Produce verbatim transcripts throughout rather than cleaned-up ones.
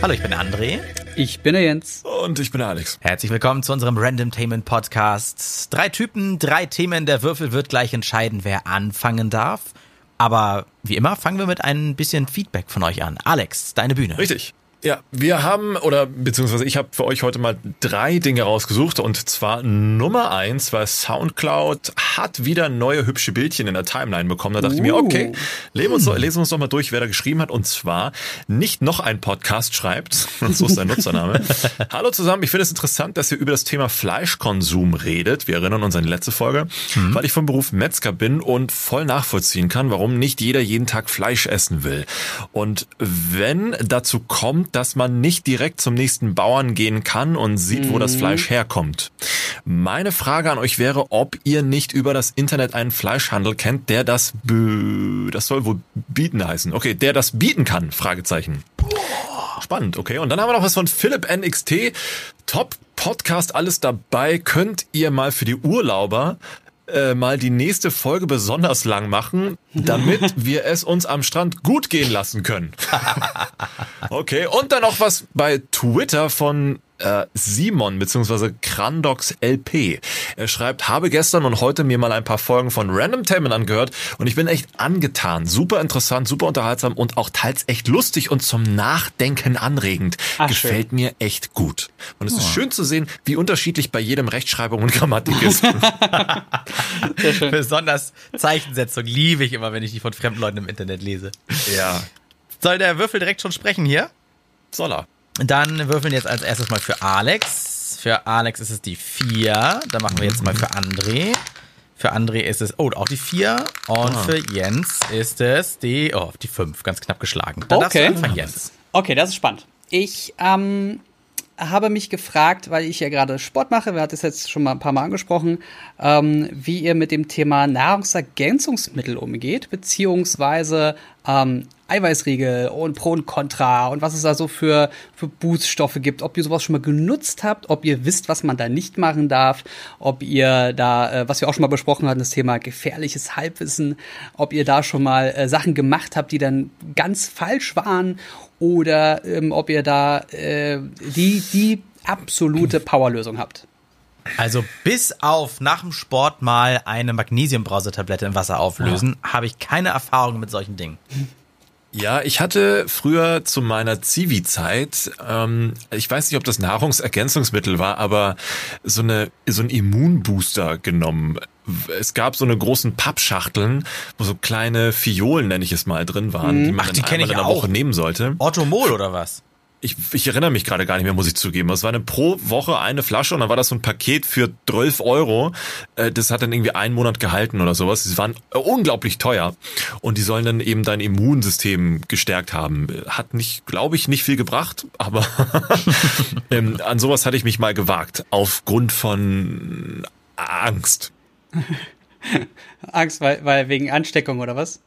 Hallo, ich bin André. Ich bin der Jens. Und ich bin der Alex. Herzlich willkommen zu unserem Random-Tainment Podcast. Drei Typen, drei Themen. Der Würfel wird gleich entscheiden, wer anfangen darf. Aber wie immer fangen wir mit ein bisschen Feedback von euch an. Alex, deine Bühne. Richtig. Ja, wir haben, oder beziehungsweise ich habe für euch heute mal drei Dinge rausgesucht, und zwar Nummer eins, weil Soundcloud hat wieder neue hübsche Bildchen in der Timeline bekommen. Da dachte uh. ich mir, okay, lesen uns, lesen uns doch mal durch, wer da geschrieben hat, und zwar nicht noch ein Podcast schreibt, so ist sein Nutzername. Hallo zusammen, ich finde es interessant, dass ihr über das Thema Fleischkonsum redet. Wir erinnern uns an die letzte Folge, mhm. weil ich vom Beruf Metzger bin und voll nachvollziehen kann, warum nicht jeder jeden Tag Fleisch essen will. Und wenn dazu kommt, dass man nicht direkt zum nächsten Bauern gehen kann und sieht, mhm. wo das Fleisch herkommt. Meine Frage an euch wäre, ob ihr nicht über das Internet einen Fleischhandel kennt, der das, b- das soll wohl bieten heißen. Okay, der das bieten kann, Fragezeichen. Spannend, okay. Und dann haben wir noch was von Philipp N X T. Top Podcast, alles dabei. Könnt ihr mal für die Urlauber Äh, mal die nächste Folge besonders lang machen, damit wir es uns am Strand gut gehen lassen können. Okay, und dann noch was bei Twitter von äh, Simon bzw. Krandox L P. Er schreibt, habe gestern und heute mir mal ein paar Folgen von Random-Tainment angehört und ich bin echt angetan. Super interessant, super unterhaltsam und auch teils echt lustig und zum Nachdenken anregend. Ach, Gefällt schön. Mir echt gut. Und es oh. ist schön zu sehen, wie unterschiedlich bei jedem Rechtschreibung und Grammatik ist. Besonders Zeichensetzung liebe ich immer, wenn ich die von fremden Leuten im Internet lese. Ja. Soll der Würfel direkt schon sprechen hier? Soll er. Dann würfeln jetzt als erstes mal für Alex. Für Alex ist es die vier. Dann machen wir jetzt mal für André. Für André ist es, oh, auch die vier. Und ah. für Jens ist es die, oh, die fünf. Ganz knapp geschlagen. Dann okay. darfst du anfangen, Jens. Okay, das ist spannend. Ich, ähm... habe mich gefragt, weil ich ja gerade Sport mache, wir hatten es jetzt schon mal ein paar Mal angesprochen, ähm, wie ihr mit dem Thema Nahrungsergänzungsmittel umgeht, beziehungsweise ähm, Eiweißriegel und Pro und Contra und was es da so für, für Booststoffe gibt, ob ihr sowas schon mal genutzt habt, ob ihr wisst, was man da nicht machen darf, ob ihr da, äh, was wir auch schon mal besprochen hatten, das Thema gefährliches Halbwissen, ob ihr da schon mal äh, Sachen gemacht habt, die dann ganz falsch waren, oder ähm, ob ihr da äh, die, die absolute Powerlösung habt. Also bis auf nach dem Sport mal eine Magnesiumbrausetablette im Wasser auflösen, ja. habe ich keine Erfahrung mit solchen Dingen. Ja, ich hatte früher zu meiner Zivi-Zeit, ähm, ich weiß nicht, ob das Nahrungsergänzungsmittel war, aber so eine so ein Immunbooster genommen. Es gab so eine großen Pappschachteln, wo so kleine Fiolen, nenne ich es mal, drin waren, mhm. die man Ach, die dann einmal in der auch. Woche nehmen sollte. Orthomol oder was? Ich, ich erinnere mich gerade gar nicht mehr, muss ich zugeben. Es war eine pro Woche eine Flasche und dann war das so ein Paket für zwölf Euro. Das hat dann irgendwie einen Monat gehalten oder sowas. Die waren unglaublich teuer und die sollen dann eben dein Immunsystem gestärkt haben. Hat nicht, glaube ich, nicht viel gebracht, aber an sowas hatte ich mich mal gewagt. Aufgrund von Angst. Angst, weil, weil wegen Ansteckung oder was?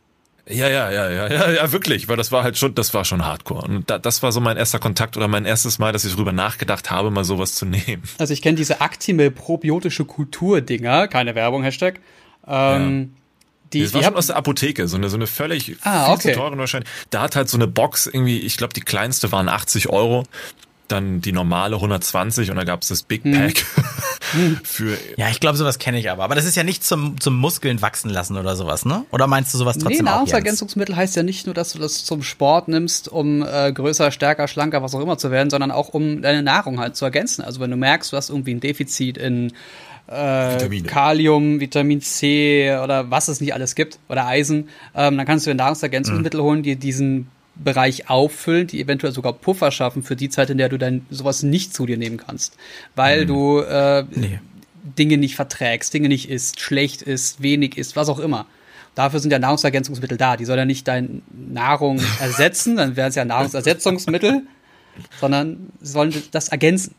Ja, ja, ja, ja, ja, ja, wirklich, weil das war halt schon, das war schon hardcore. Und da, das war so mein erster Kontakt oder mein erstes Mal, dass ich drüber nachgedacht habe, mal sowas zu nehmen. Also ich kenne diese Actimel-probiotische Kulturdinger, keine Werbung, Hashtag. Ähm, ja. Die, das war die schon aus der Apotheke, so eine, so eine völlig ah, viel okay. zu teuren wahrscheinlich. Da hat halt so eine Box irgendwie, ich glaube, die kleinste waren achtzig Euro, dann die normale hundertzwanzig und dann gab es das Big Pack. Hm. Für ja, ich glaube, sowas kenne ich aber. Aber das ist ja nicht zum, zum Muskeln wachsen lassen oder sowas, ne? Oder meinst du sowas trotzdem nee, auch, Nahrungsergänzungsmittel heißt ja nicht nur, dass du das zum Sport nimmst, um äh, größer, stärker, schlanker, was auch immer zu werden, sondern auch, um deine Nahrung halt zu ergänzen. Also wenn du merkst, du hast irgendwie ein Defizit in äh, Vitamine. Kalium, Vitamin C oder was es nicht alles gibt, oder Eisen, ähm, dann kannst du dir Nahrungsergänzungsmittel mhm. holen, die diesen Bereich auffüllen, die eventuell sogar Puffer schaffen für die Zeit, in der du dann sowas nicht zu dir nehmen kannst, weil mhm. du äh, nee. Dinge nicht verträgst, Dinge nicht isst, schlecht isst, wenig isst, was auch immer. Dafür sind ja Nahrungsergänzungsmittel da. Die sollen ja nicht deine Nahrung ersetzen, dann wären es ja Nahrungsersetzungsmittel, sondern sie sollen das ergänzen.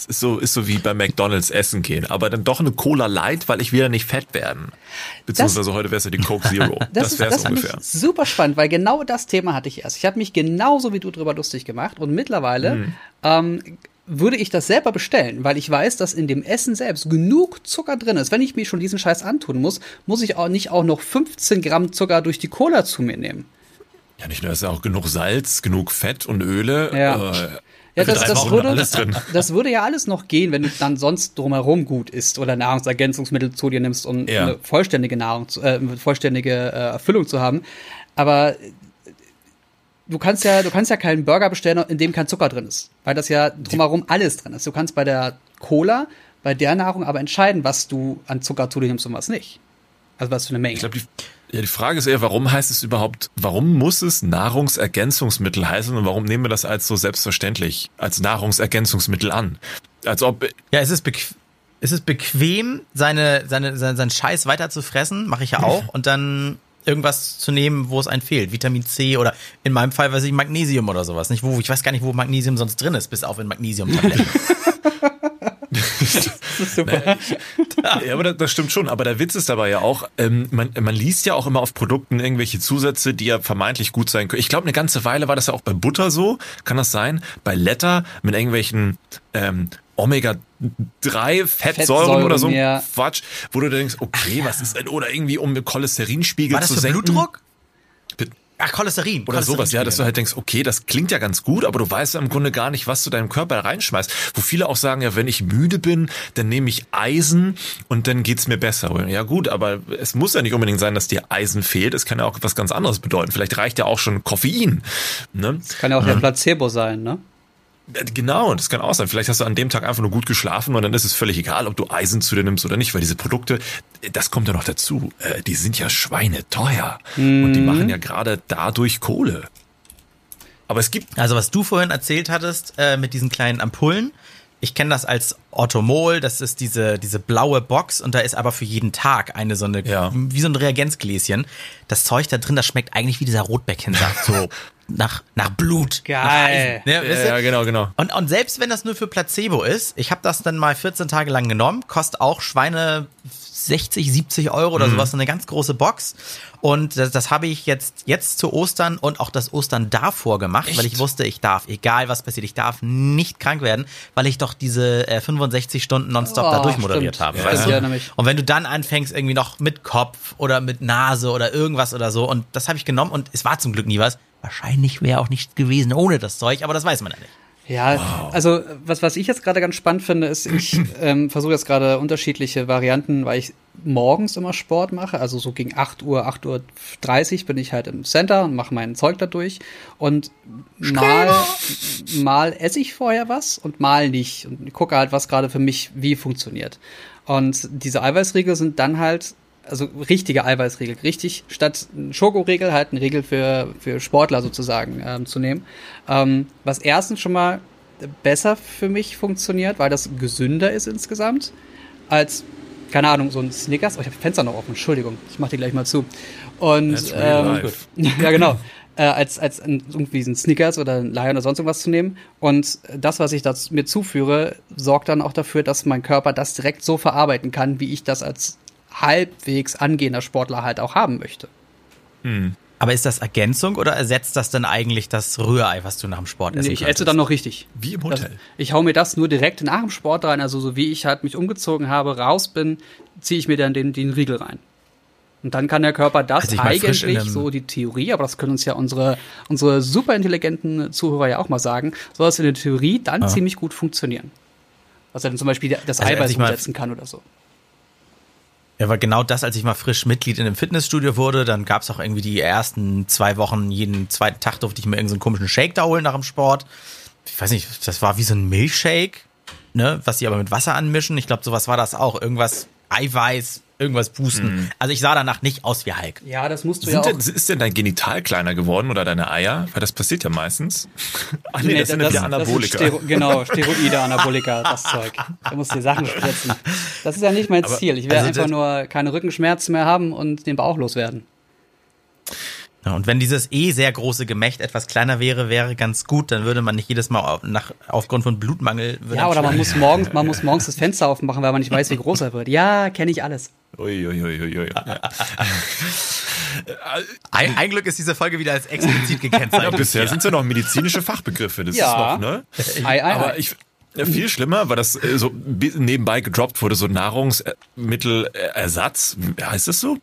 Es ist so, ist so wie bei McDonald's essen gehen, aber dann doch eine Cola Light, weil ich will ja nicht fett werden. Beziehungsweise das, heute wäre es ja die Coke Zero. Das, das wäre es ungefähr. Das ist super spannend, weil genau das Thema hatte ich erst. Ich habe mich genauso wie du drüber lustig gemacht und mittlerweile mhm. ähm, würde ich das selber bestellen, weil ich weiß, dass in dem Essen selbst genug Zucker drin ist. Wenn ich mir schon diesen Scheiß antun muss, muss ich auch nicht auch noch fünfzehn Gramm Zucker durch die Cola zu mir nehmen. Ja, nicht nur, es ist auch genug Salz, genug Fett und Öle. Ja, äh, ja das, das, würde, alles drin. das würde ja alles noch gehen, wenn du dann sonst drumherum gut isst oder Nahrungsergänzungsmittel zu dir nimmst, um ja. eine vollständige Nahrung, äh, vollständige äh, Erfüllung zu haben. Aber du kannst ja, du kannst ja keinen Burger bestellen, in dem kein Zucker drin ist, weil das ja drumherum alles drin ist. Du kannst bei der Cola, bei der Nahrung aber entscheiden, was du an Zucker zu dir nimmst und was nicht. Also was für eine Menge. Ich glaube, die, ja, die Frage ist eher, warum heißt es überhaupt, warum muss es Nahrungsergänzungsmittel heißen und warum nehmen wir das als so selbstverständlich, als Nahrungsergänzungsmittel an? Als ob. Ja, es ist, bequ- es ist bequem, seine, seine, seine, seinen Scheiß weiter zu fressen, mache ich ja auch, und dann irgendwas zu nehmen, wo es einem fehlt. Vitamin C oder in meinem Fall, weiß ich, Magnesium oder sowas. Nicht, wo, ich weiß gar nicht, wo Magnesium sonst drin ist, bis auf in Magnesium-Tabletten. Das ist super. Ja, aber das stimmt schon. Aber der Witz ist dabei ja auch, ähm, man, man liest ja auch immer auf Produkten irgendwelche Zusätze, die ja vermeintlich gut sein können. Ich glaube, eine ganze Weile war das ja auch bei Butter so. Kann das sein? Bei Letter mit irgendwelchen ähm, Omega drei Fettsäuren, Fettsäuren oder so ein ja. Quatsch, wo du denkst, okay, was ist denn? Oder irgendwie, um den Cholesterinspiegel zu senken. War das für Blutdruck? Ach, Cholesterin. Oder Cholesterin sowas, ja, dass du halt denkst, okay, das klingt ja ganz gut, aber du weißt ja im Grunde gar nicht, was du deinem Körper reinschmeißt. Wo viele auch sagen, ja, wenn ich müde bin, dann nehme ich Eisen und dann geht's mir besser. Ja gut, aber es muss ja nicht unbedingt sein, dass dir Eisen fehlt. Es kann ja auch was ganz anderes bedeuten. Vielleicht reicht ja auch schon Koffein. Ne? Das kann ja auch der ja. Placebo sein, ne? Genau, das kann auch sein. Vielleicht hast du an dem Tag einfach nur gut geschlafen und dann ist es völlig egal, ob du Eisen zu dir nimmst oder nicht, weil diese Produkte, das kommt ja noch dazu, die sind ja schweineteuer mm. und die machen ja gerade dadurch Kohle. Aber es gibt... Also was du vorhin erzählt hattest äh, mit diesen kleinen Ampullen, ich kenne das als Orthomol, das ist diese, diese blaue Box und da ist aber für jeden Tag eine so eine, ja. wie so ein Reagenzgläschen. Das Zeug da drin, das schmeckt eigentlich wie dieser Rotbäckchensaft, so... Nach, nach Blut. Geil. Nach Eisen, ne, ja, genau, genau. Und, und selbst wenn das nur für Placebo ist, ich habe das dann mal vierzehn Tage lang genommen, kostet auch Schweine sechzig, siebzig Euro oder mhm. sowas, eine ganz große Box. Und das, das habe ich jetzt, jetzt zu Ostern und auch das Ostern davor gemacht, Echt? Weil ich wusste, ich darf, egal was passiert, ich darf nicht krank werden, weil ich doch diese äh, fünfundsechzig Stunden nonstop oh, da durchmoderiert habe. Ja, weißt ja. du? Und wenn du dann anfängst, irgendwie noch mit Kopf oder mit Nase oder irgendwas oder so, und das habe ich genommen und es war zum Glück nie was. Wahrscheinlich wäre auch nichts gewesen ohne das Zeug, aber das weiß man ja nicht. Ja, wow. also was, was ich jetzt gerade ganz spannend finde, ist, ich ähm, versuche jetzt gerade unterschiedliche Varianten, weil ich morgens immer Sport mache, also so gegen acht Uhr, acht Uhr dreißig bin ich halt im Center und mache mein Zeug da durch und mal, mal esse ich vorher was und mal nicht und gucke halt, was gerade für mich wie funktioniert. Und diese Eiweißriegel sind dann halt, also richtige Eiweißriegel, richtig, statt Schokoriegel halt einen Riegel für, für Sportler sozusagen ähm, zu nehmen. Ähm, was erstens schon mal besser für mich funktioniert, weil das gesünder ist insgesamt, als, keine Ahnung, so ein Snickers. Oh, ich habe das Fenster noch offen, Entschuldigung, ich mache die gleich mal zu. Und ähm, gut. ja, genau. Äh, als als ein, irgendwie ein Snickers oder ein Lion oder sonst irgendwas zu nehmen. Und das, was ich das mir zuführe, sorgt dann auch dafür, dass mein Körper das direkt so verarbeiten kann, wie ich das als halbwegs angehender Sportler halt auch haben möchte. Hm. Aber ist das Ergänzung oder ersetzt das denn eigentlich das Rührei, was du nach dem Sport essen nee, ich könntest? Esse dann noch richtig. Wie im Hotel. Das, ich hau mir das nur direkt nach dem Sport rein, also so wie ich halt mich umgezogen habe, raus bin, ziehe ich mir dann den, den Riegel rein. Und dann kann der Körper das also eigentlich, so die Theorie, aber das können uns ja unsere, unsere super intelligenten Zuhörer ja auch mal sagen, soll es in der Theorie dann ah. ziemlich gut funktionieren. Was er dann zum Beispiel das also Eiweiß umsetzen kann oder so. Ja, weil genau das, als ich mal frisch Mitglied in einem Fitnessstudio wurde, dann gab's auch irgendwie die ersten zwei Wochen, jeden zweiten Tag durfte ich mir irgendeinen so komischen Shake da holen nach dem Sport. Ich weiß nicht, das war wie so ein Milchshake, ne, was die aber mit Wasser anmischen. Ich glaube, sowas war das auch. Irgendwas Eiweiß, irgendwas boosten. Mhm. Also ich sah danach nicht aus wie Hulk. Ja, das musst du Sind ja auch. Denn, ist denn dein Genital kleiner geworden oder deine Eier? Weil das passiert ja meistens. Ach nee, nee das, das sind ja die Anabolika. Stero- genau, Steroide, Anabolika, das Zeug. Da musst du dir Sachen spritzen. Das ist ja nicht mein Aber, Ziel. Ich will also einfach das, nur keine Rückenschmerzen mehr haben und den Bauch loswerden. Ja, und wenn dieses eh sehr große Gemächt etwas kleiner wäre, wäre ganz gut, dann würde man nicht jedes Mal auf, nach, aufgrund von Blutmangel... Ja, oder man muss, morgens, man muss morgens das Fenster aufmachen, weil man nicht weiß, wie groß er wird. Ja, kenne ich alles. Uiuiuiui. Ui, ui, ui. ein, ein Glück ist diese Folge wieder als explizit gekennzeichnet. Ja, bisher ja. sind es ja noch medizinische Fachbegriffe. Das ja. ist noch, ne? Ich, ei, ei, aber ich... Ja, viel schlimmer, weil das äh, so nebenbei gedroppt wurde, so Nahrungsmittelersatz, heißt das so?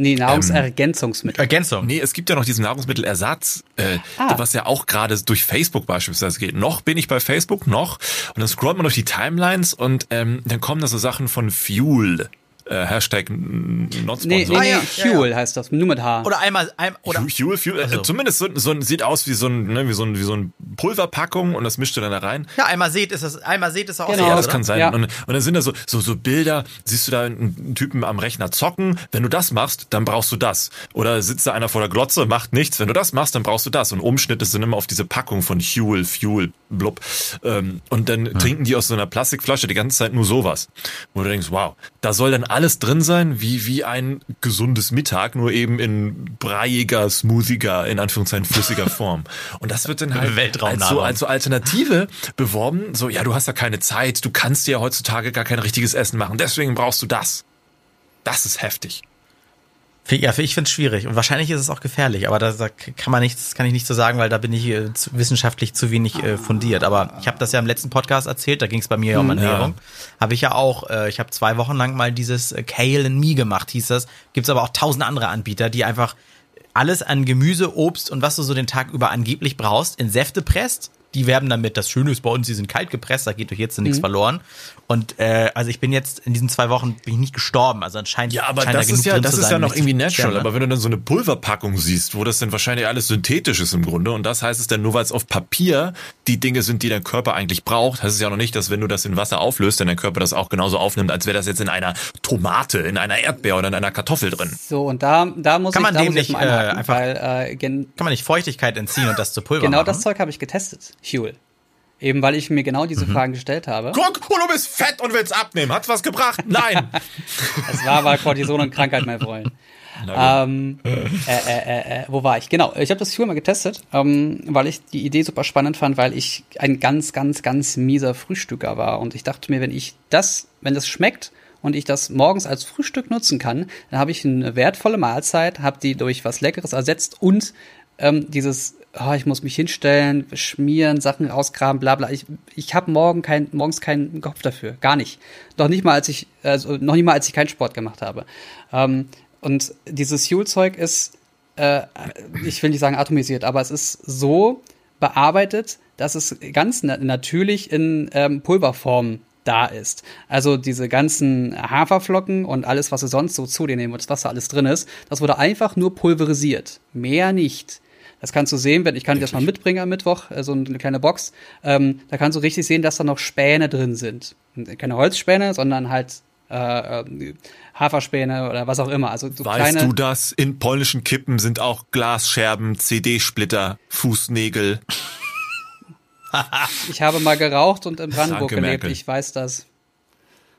Nee, Nahrungsergänzungsmittel. Ähm, Ergänzung. Nee, es gibt ja noch diesen Nahrungsmittelersatz, äh, ah. was ja auch gerade durch Facebook beispielsweise geht. Noch bin ich bei Facebook, noch. Und dann scrollt man durch die Timelines und ähm, dann kommen da so Sachen von Huel. Äh, Hashtag not sponsored. Nee, nee, ah, ja. Huel heißt das, nur mit H. Oder einmal, ein, oder Huel, Huel, also. äh, zumindest so, so sieht aus wie so, ein, ne, wie, so ein, wie so ein Pulverpackung und das mischt du dann da rein. Ja, einmal seht ist das, einmal seht ist das auch genau. Ja, das kann sein. Ja. Und, und dann sind da so, so, so Bilder, siehst du da einen Typen am Rechner zocken, wenn du das machst, dann brauchst du das. Oder sitzt da einer vor der Glotze, macht nichts, wenn du das machst, dann brauchst du das. Und Umschnitte sind immer auf diese Packung von Huel, Huel, blub. Ähm, und dann hm. trinken die aus so einer Plastikflasche die ganze Zeit nur sowas. Wo du denkst, wow, da soll dann alles alles drin sein, wie, wie ein gesundes Mittag, nur eben in breiiger, smoothiger, in Anführungszeichen flüssiger Form. Und das wird dann halt als so, als so Alternative beworben, so, ja, du hast ja keine Zeit, du kannst dir ja heutzutage gar kein richtiges Essen machen, deswegen brauchst du das. Das ist heftig. Ja, ich finde es schwierig und wahrscheinlich ist es auch gefährlich, aber da, da kann man nichts, kann ich nichts so sagen, weil da bin ich äh, zu, wissenschaftlich zu wenig äh, fundiert. Aber ich habe das ja im letzten Podcast erzählt, da ging es bei mir ja um Ernährung. Ja. Habe ich ja auch, äh, ich habe zwei Wochen lang mal dieses Kale and Me gemacht, hieß das. Gibt es aber auch tausend andere Anbieter, die einfach alles an Gemüse, Obst und was du so den Tag über angeblich brauchst, in Säfte presst. Die werben damit, das Schöne ist bei uns, die sind kalt gepresst, da geht durch jetzt mhm. nichts verloren. Und äh, also ich bin jetzt in diesen zwei Wochen bin ich nicht gestorben, also anscheinend ja, aber scheint das da ist ja, das ist sein, ja noch irgendwie natural. Sterben, ne? Aber wenn du dann so eine Pulverpackung siehst, wo das dann wahrscheinlich alles synthetisch ist im Grunde, und das heißt es dann nur, weil es auf Papier die Dinge sind, die dein Körper eigentlich braucht, heißt es ja noch nicht, dass wenn du das in Wasser auflöst, dann dein Körper das auch genauso aufnimmt, als wäre das jetzt in einer Tomate, in einer Erdbeer oder in einer Kartoffel drin. So, und da da muss kann ich, man da dem muss nicht ich mal einhalten, äh, einfach, weil, äh, gen- kann man nicht Feuchtigkeit entziehen und das zu Pulver genau machen? Genau das Zeug habe ich getestet. Huel. Eben weil ich mir genau diese mhm. Fragen gestellt habe. Guck, oh, du bist fett und willst abnehmen. Hat's was gebracht? Nein. Es war aber Cortison und Krankheit, mein Freund. Ähm, äh, äh, äh, wo war ich? Genau, ich habe das Huel mal getestet, ähm, weil ich die Idee super spannend fand, weil ich ein ganz, ganz, ganz mieser Frühstücker war. Und ich dachte mir, wenn ich das, wenn das schmeckt und ich das morgens als Frühstück nutzen kann, dann habe ich eine wertvolle Mahlzeit, habe die durch was Leckeres ersetzt und ähm, dieses Oh, ich muss mich hinstellen, schmieren, Sachen rausgraben, bla bla. Ich, ich habe morgen kein, morgens keinen Kopf dafür, gar nicht. Noch nicht mal, als ich, also noch nicht mal, als ich keinen Sport gemacht habe. Ähm, und dieses Huel-Zeug ist, äh, ich will nicht sagen atomisiert, aber es ist so bearbeitet, dass es ganz na- natürlich in ähm, Pulverform da ist. Also diese ganzen Haferflocken und alles, was sie sonst so zu dir nehmen, wo das Wasser alles drin ist, das wurde einfach nur pulverisiert. Mehr nicht. Das kannst du sehen, wenn ich kann dir das mal mitbringen am Mittwoch, so eine kleine Box. Ähm, da kannst du richtig sehen, dass da noch Späne drin sind. Keine Holzspäne, sondern halt äh, äh, Haferspäne oder was auch immer. Also so weißt kleine du das? In polnischen Kippen sind auch Glasscherben, C D-Splitter, Fußnägel. Ich habe mal geraucht und in Brandenburg Danke, gelebt, Merkel. Ich weiß das.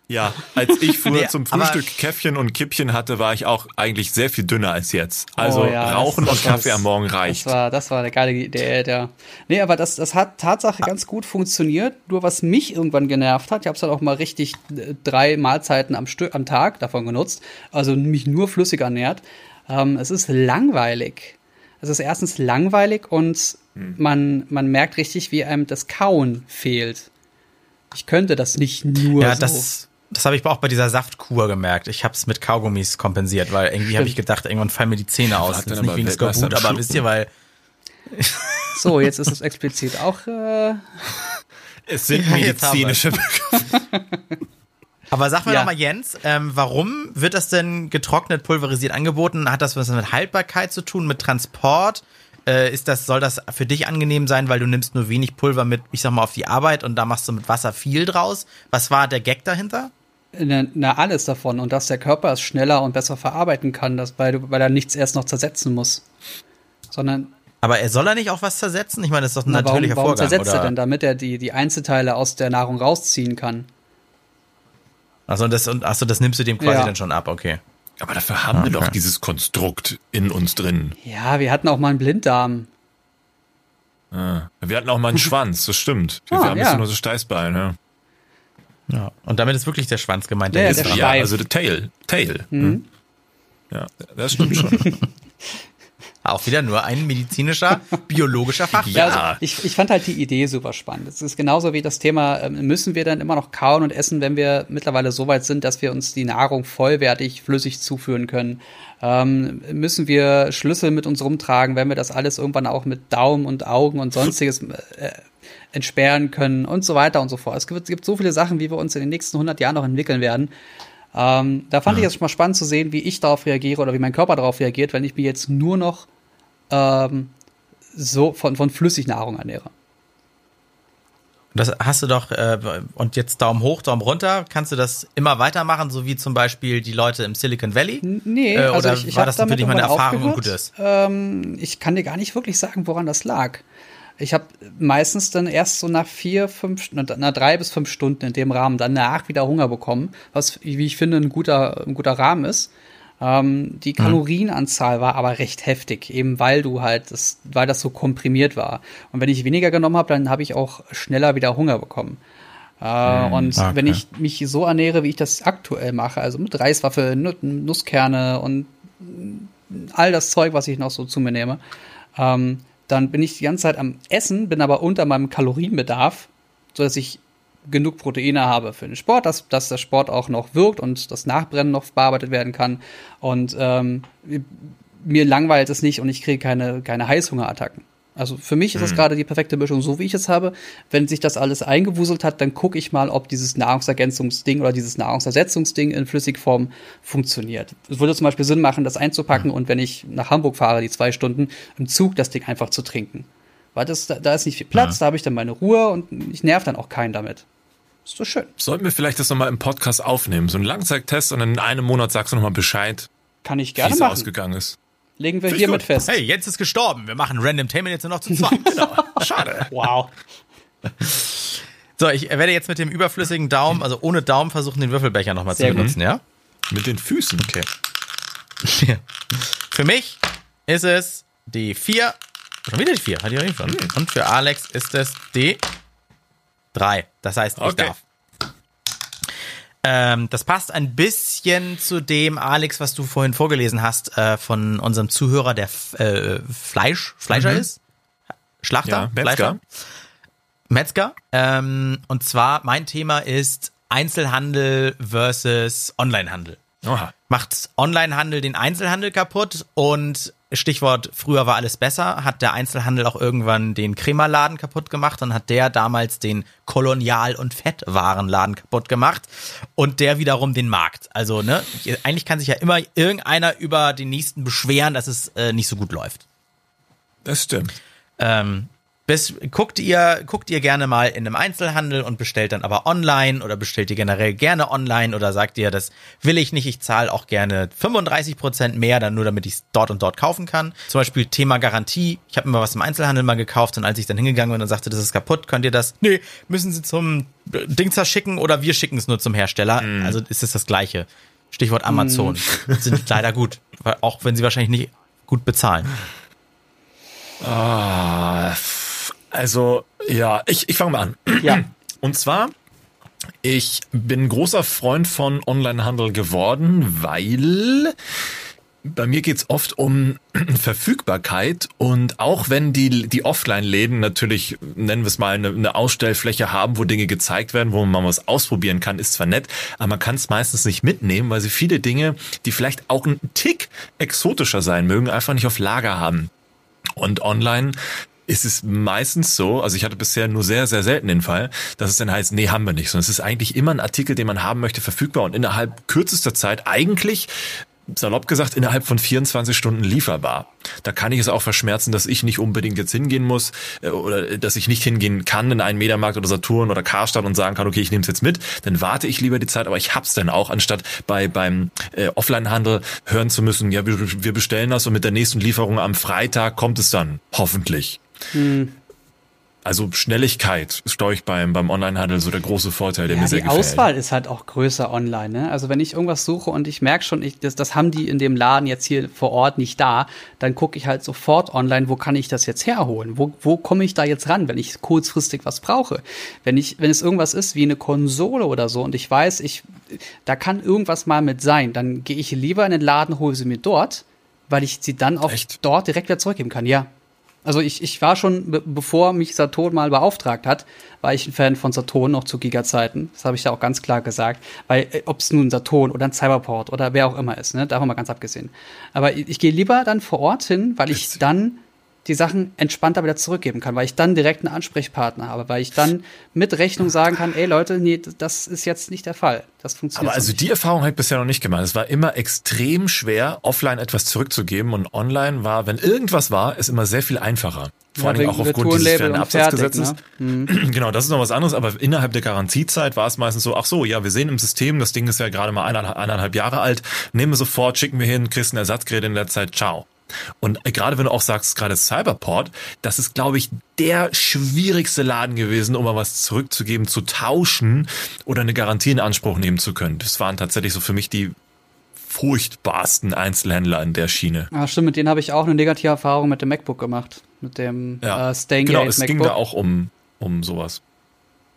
Ja, als ich früher nee, zum Frühstück Käffchen und Kippchen hatte, war ich auch eigentlich sehr viel dünner als jetzt. Also oh ja, Rauchen das, das, und Kaffee das, am Morgen reicht. Das war, das war eine geile Idee. Der. Nee, aber das, das hat Tatsache ganz gut funktioniert. Nur was mich irgendwann genervt hat, ich habe es halt auch mal richtig drei Mahlzeiten am, Stück, am Tag davon genutzt, also mich nur flüssig ernährt. Ähm, es ist langweilig. Es ist erstens langweilig und hm. man, man merkt richtig, wie einem das Kauen fehlt. Ich könnte das nicht nur ja, so. Das Das habe ich auch bei dieser Saftkur gemerkt. Ich habe es mit Kaugummis kompensiert, weil irgendwie habe ich gedacht, irgendwann fallen mir die Zähne aus. Das ist nicht wegen Skorbut, aber wisst ihr, weil so, jetzt ist es explizit auch äh es sind medizinische Begriffe. Aber sag mir ja. doch mal, Jens, ähm, warum wird das denn getrocknet, pulverisiert angeboten? Hat das was mit Haltbarkeit zu tun, mit Transport? Äh, ist das, soll das für dich angenehm sein, weil du nimmst nur wenig Pulver mit, ich sag mal, auf die Arbeit und da machst du mit Wasser viel draus? Was war der Gag dahinter? Na, na alles davon. Und dass der Körper es schneller und besser verarbeiten kann, dass, weil, du, weil er nichts erst noch zersetzen muss. Sondern aber er soll er nicht auch was zersetzen? Ich meine, das ist doch ein na, natürlicher warum, warum Vorgang. Warum zersetzt oder? Er denn, damit er die, die Einzelteile aus der Nahrung rausziehen kann? Achso, das, ach so, das nimmst du dem quasi ja. dann schon ab, okay. Aber dafür haben okay. wir doch dieses Konstrukt in uns drin. Ja, wir hatten auch mal einen Blinddarm. Ah, wir hatten auch mal einen Schwanz, das stimmt. Wir ah, haben ja. jetzt nur so Steißbein, ja. ja. Und damit ist wirklich der Schwanz gemeint. Der ja, der ja, also der Tail. Tail. Mhm. Ja, das stimmt schon. Auch wieder nur ein medizinischer, biologischer Fachmann. Ja, also ich, ich fand halt die Idee super spannend. Es ist genauso wie das Thema, müssen wir dann immer noch kauen und essen, wenn wir mittlerweile so weit sind, dass wir uns die Nahrung vollwertig flüssig zuführen können. Ähm, müssen wir Schlüssel mit uns rumtragen, wenn wir das alles irgendwann auch mit Daumen und Augen und sonstiges äh, entsperren können und so weiter und so fort. Es gibt, es gibt so viele Sachen, wie wir uns in den nächsten hundert Jahren noch entwickeln werden. Ähm, da fand ich es mal spannend zu sehen, wie ich darauf reagiere oder wie mein Körper darauf reagiert, wenn ich mich jetzt nur noch ähm, so von, von Flüssignahrung ernähre. Das hast du doch, äh, und jetzt Daumen hoch, Daumen runter, kannst du das immer weitermachen, so wie zum Beispiel die Leute im Silicon Valley? Nee, äh, also ich, ich habe damit irgendwann Erfahrung und Gutes? Ähm, ich kann dir gar nicht wirklich sagen, woran das lag. Ich habe meistens dann erst so nach vier, fünf, na drei bis fünf Stunden in dem Rahmen danach wieder Hunger bekommen, was, wie ich finde, ein guter, ein guter Rahmen ist. Ähm, die Kalorienanzahl war aber recht heftig, eben weil du halt, das, weil das so komprimiert war. Und wenn ich weniger genommen habe, dann habe ich auch schneller wieder Hunger bekommen. Äh, und okay. Wenn ich mich so ernähre, wie ich das aktuell mache, also mit Reiswaffeln, Nusskerne und all das Zeug, was ich noch so zu mir nehme, ähm, dann bin ich die ganze Zeit am Essen, bin aber unter meinem Kalorienbedarf, sodass ich genug Proteine habe für den Sport, dass, dass der Sport auch noch wirkt und das Nachbrennen noch bearbeitet werden kann. Und ähm, mir langweilt es nicht und ich kriege keine, keine Heißhungerattacken. Also für mich ist das gerade die perfekte Mischung, so wie ich es habe. Wenn sich das alles eingewuselt hat, dann gucke ich mal, ob dieses Nahrungsergänzungsding oder dieses Nahrungsersetzungsding in Flüssigform funktioniert. Es würde zum Beispiel Sinn machen, das einzupacken und wenn ich nach Hamburg fahre, die zwei Stunden, im Zug das Ding einfach zu trinken. Weil das, da ist nicht viel Platz, da habe ich dann meine Ruhe und ich nerv dann auch keinen damit. Ist doch schön. Sollten wir vielleicht das nochmal im Podcast aufnehmen, so einen Langzeittest und dann in einem Monat sagst du nochmal Bescheid, kann ich gerne wie es machen. Ausgegangen ist. Legen wir Find hiermit fest. Hey, Jens ist gestorben. Wir machen Random-Tainment jetzt nur noch zu zweit. Genau. Schade. Wow. So, ich werde jetzt mit dem überflüssigen Daumen, also ohne Daumen, versuchen, den Würfelbecher nochmal zu benutzen, gut. Ja? Mit den Füßen, okay. Ja. Für mich ist es die vier. Schon wieder die vier, hat die auch schon. Mhm. Und für Alex ist es die drei. Das heißt, ich okay. darf. Ähm, das passt ein bisschen zu dem, Alex, was du vorhin vorgelesen hast, äh, von unserem Zuhörer, der F- äh, Fleisch, Fleischer mhm. ist, Schlachter, ja, Metzger. Fleischer, Metzger. Ähm, und zwar, mein Thema ist Einzelhandel versus Onlinehandel. Oha. Macht Onlinehandel den Einzelhandel kaputt und Stichwort, früher war alles besser, hat der Einzelhandel auch irgendwann den Krämerladen kaputt gemacht, dann hat der damals den Kolonial- und Fettwarenladen kaputt gemacht und der wiederum den Markt. Also, ne, eigentlich kann sich ja immer irgendeiner über den nächsten beschweren, dass es äh, nicht so gut läuft. Das stimmt. Ähm, bis, guckt ihr, guckt ihr gerne mal in einem Einzelhandel und bestellt dann aber online oder bestellt ihr generell gerne online oder sagt ihr, das will ich nicht, ich zahle auch gerne fünfunddreißig Prozent mehr, dann nur damit ich es dort und dort kaufen kann. Zum Beispiel Thema Garantie. Ich habe mir was im Einzelhandel mal gekauft und als ich dann hingegangen bin und sagte, das ist kaputt, könnt ihr das? Nee, müssen Sie zum Dingser schicken oder wir schicken es nur zum Hersteller. Mhm. Also ist es das Gleiche. Stichwort Amazon. Mhm. Sind leider gut, auch wenn sie wahrscheinlich nicht gut bezahlen. Ah, oh. Also, ja, ich, ich fange mal an. Ja. Und zwar, ich bin großer Freund von Onlinehandel geworden, weil bei mir geht's oft um Verfügbarkeit und auch wenn die, die Offline-Läden natürlich, nennen wir es mal, eine, eine Ausstellfläche haben, wo Dinge gezeigt werden, wo man was ausprobieren kann, ist zwar nett, aber man kann es meistens nicht mitnehmen, weil sie viele Dinge, die vielleicht auch einen Tick exotischer sein mögen, einfach nicht auf Lager haben. Und online ist es meistens so, also ich hatte bisher nur sehr, sehr selten den Fall, dass es dann heißt, nee, haben wir nicht. Sondern es ist eigentlich immer ein Artikel, den man haben möchte, verfügbar und innerhalb kürzester Zeit eigentlich, salopp gesagt, innerhalb von vierundzwanzig Stunden lieferbar. Da kann ich es auch verschmerzen, dass ich nicht unbedingt jetzt hingehen muss oder dass ich nicht hingehen kann in einen Media Markt oder Saturn oder Karstadt und sagen kann, okay, ich nehme es jetzt mit, dann warte ich lieber die Zeit, aber ich hab's dann auch, anstatt bei beim äh, Offline-Handel hören zu müssen, ja, wir, wir bestellen das und mit der nächsten Lieferung am Freitag kommt es dann, hoffentlich. Hm. Also Schnelligkeit ist, glaube ich, beim, beim Onlinehandel so der große Vorteil, der ja, mir sehr gefällt. Die Auswahl ist halt auch größer online, ne? Also wenn ich irgendwas suche und ich merke schon, ich, das, das haben die in dem Laden jetzt hier vor Ort nicht da, dann gucke ich halt sofort online, wo kann ich das jetzt herholen? Wo, wo komme ich da jetzt ran, wenn ich kurzfristig was brauche? Wenn ich, wenn es irgendwas ist wie eine Konsole oder so und ich weiß, ich da kann irgendwas mal mit sein, dann gehe ich lieber in den Laden, hole sie mir dort, weil ich sie dann auch Echt? dort direkt wieder zurückgeben kann. Ja. Also ich, ich war schon, be- bevor mich Saturn mal beauftragt hat, war ich ein Fan von Saturn noch zu Giga-Zeiten. Das habe ich ja auch ganz klar gesagt. Weil äh, ob es nun Saturn oder ein Cyberport oder wer auch immer ist, ne, davon mal ganz abgesehen. Aber ich, ich gehe lieber dann vor Ort hin, weil ich dann die Sachen entspannter wieder zurückgeben kann, weil ich dann direkt einen Ansprechpartner habe, weil ich dann mit Rechnung sagen kann, ey Leute, nee, das ist jetzt nicht der Fall. Das funktioniert Aber also nicht. Die Erfahrung habe ich bisher noch nicht gemacht. Es war immer extrem schwer, offline etwas zurückzugeben, und online war, wenn irgendwas war, ist immer sehr viel einfacher. Vor allem ja, auch aufgrund dieses fairen Absatzgesetzes. Ne? Mhm. Genau, das ist noch was anderes, aber innerhalb der Garantiezeit war es meistens so, ach so, ja, wir sehen im System, das Ding ist ja gerade mal eineinhalb, eineinhalb Jahre alt, nehmen wir sofort, schicken wir hin, kriegst ein Ersatzgerät in der Zeit, ciao. Und gerade wenn du auch sagst, gerade Cyberport, das ist, glaube ich, der schwierigste Laden gewesen, um mal was zurückzugeben, zu tauschen oder eine Garantie in Anspruch nehmen zu können. Das waren tatsächlich so für mich die furchtbarsten Einzelhändler in der Schiene. Ah, stimmt, mit denen habe ich auch eine negative Erfahrung mit dem MacBook gemacht, mit dem ja, äh, Staying Genau, es MacBook. Ging da auch um, um sowas.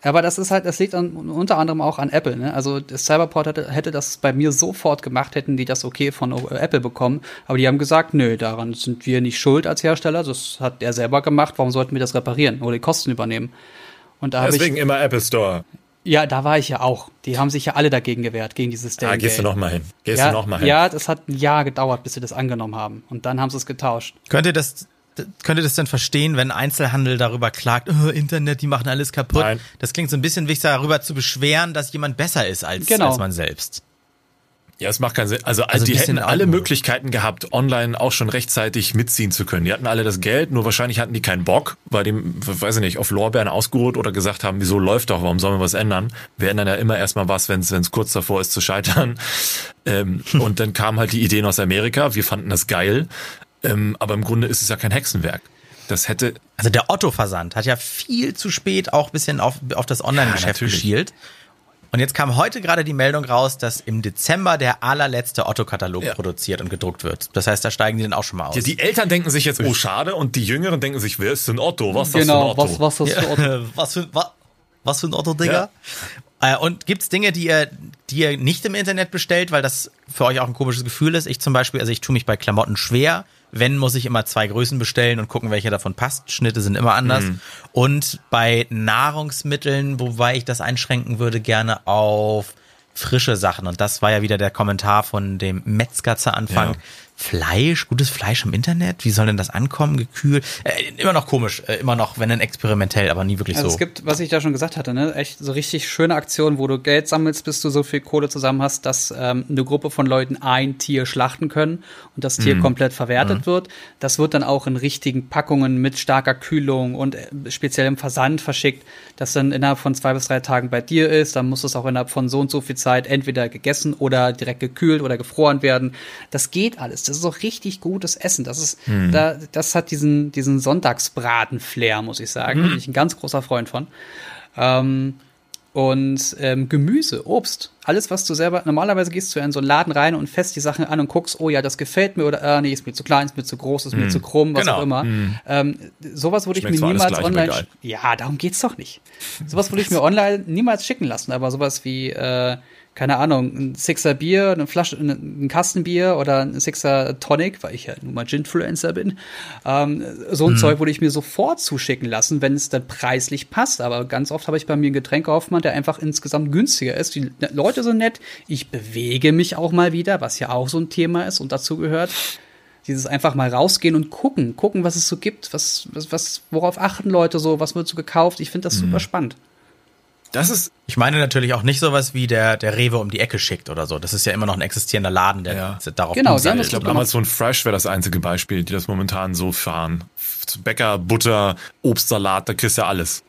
Aber das ist halt, das liegt an, unter anderem auch an Apple, ne? Also das Cyberport hätte, hätte das bei mir sofort gemacht, hätten die das okay von Apple bekommen. Aber die haben gesagt, nö, daran sind wir nicht schuld als Hersteller. Das hat er selber gemacht. Warum sollten wir das reparieren oder die Kosten übernehmen? Und da Deswegen ich, immer Apple Store. Ja, da war ich ja auch. Die haben sich ja alle dagegen gewehrt, gegen dieses Ding. Ah, gehst du noch mal hin. Gehst ja, du noch mal hin. Ja, das hat ein Jahr gedauert, bis sie das angenommen haben. Und dann haben sie es getauscht. Könnt ihr das... Könnt ihr das denn verstehen, wenn Einzelhandel darüber klagt, oh, Internet, die machen alles kaputt? Nein. Das klingt so ein bisschen wichtig, darüber zu beschweren, dass jemand besser ist als, genau. als man selbst. Ja, es macht keinen Sinn. Also, also die hätten alle Möglichkeiten gehabt, online auch schon rechtzeitig mitziehen zu können. Die hatten alle das Geld, nur wahrscheinlich hatten die keinen Bock, weil die, weiß ich nicht, auf Lorbeeren ausgeruht oder gesagt haben, wieso läuft doch, warum sollen wir was ändern? Wir ändern ja immer erstmal was, wenn es kurz davor ist zu scheitern. Ähm, und dann kamen halt die Ideen aus Amerika, wir fanden das geil. Ähm, aber im Grunde ist es ja kein Hexenwerk. Das hätte. Also der Otto-Versand hat ja viel zu spät auch ein bisschen auf, auf das Online-Geschäft ja, geschielt. Und jetzt kam heute gerade die Meldung raus, dass im Dezember der allerletzte Otto-Katalog ja. produziert und gedruckt wird. Das heißt, da steigen die dann auch schon mal aus. Ja, die Eltern denken sich jetzt, oh schade, und die Jüngeren denken sich, wer ist denn Otto? Was ist genau, das für ein Otto? Was, was, das für Otto? was, für, was, was für ein Otto, Digga? Ja. Äh, und gibt's Dinge, die ihr, die ihr nicht im Internet bestellt, weil das für euch auch ein komisches Gefühl ist? Ich zum Beispiel, also ich tue mich bei Klamotten schwer. Wenn, muss ich immer zwei Größen bestellen und gucken, welche davon passt. Schnitte sind immer anders. Mhm. Und bei Nahrungsmitteln, wobei ich das einschränken würde, gerne auf frische Sachen. Und das war ja wieder der Kommentar von dem Metzger zu Anfang. Ja. Fleisch, gutes Fleisch im Internet? Wie soll denn das ankommen? Gekühlt? Äh, immer noch komisch. Äh, immer noch, wenn dann experimentell, aber nie wirklich also so. Es gibt, was ich da schon gesagt hatte, ne? Echt so richtig schöne Aktionen, wo du Geld sammelst, bis du so viel Kohle zusammen hast, dass ähm, eine Gruppe von Leuten ein Tier schlachten können und das Tier mhm. komplett verwertet mhm. wird. Das wird dann auch in richtigen Packungen mit starker Kühlung und speziellem Versand verschickt, das dann innerhalb von zwei bis drei Tagen bei dir ist. Dann muss es auch innerhalb von so und so viel Zeit entweder gegessen oder direkt gekühlt oder gefroren werden. Das geht alles. Das ist auch richtig gutes Essen. Das ist, hm. da, das hat diesen, diesen Sonntagsbraten-Flair, muss ich sagen. Hm. Bin ich ein ganz großer Freund von. Ähm, und ähm, Gemüse, Obst, alles, was du selber, normalerweise gehst du in so einen Laden rein und fäst die Sachen an und guckst, oh ja, das gefällt mir, oder ah, nee, ist mir zu klein, ist mir zu groß, ist hm. mir zu krumm, was genau. auch immer. Hm. Ähm, sowas würde ich mir niemals online, sch- ja, darum geht's doch nicht. Sowas würde ich mir online niemals schicken lassen, aber sowas wie, äh, keine Ahnung, ein Sixer Bier, eine Flasche, ein Kastenbier oder ein Sixer Tonic, weil ich ja nun mal Ginfluencer bin. Ähm, so ein hm. Zeug würde ich mir sofort zuschicken lassen, wenn es dann preislich passt. Aber ganz oft habe ich bei mir einen Getränkehaufmann, der einfach insgesamt günstiger ist. Die Leute sind nett. Ich bewege mich auch mal wieder, was ja auch so ein Thema ist und dazu gehört. Dieses einfach mal rausgehen und gucken, gucken, was es so gibt, was, was, was worauf achten Leute so, was wird so gekauft. Ich finde das hm. super spannend. Das ist, ich meine natürlich auch nicht sowas wie der, der Rewe um die Ecke schickt oder so. Das ist ja immer noch ein existierender Laden, der ja. darauf genau, umsetzt. Ich glaube, Amazon Fresh wäre das einzige Beispiel, die das momentan so fahren. Bäcker, Butter, Obstsalat, da kriegst du ja alles.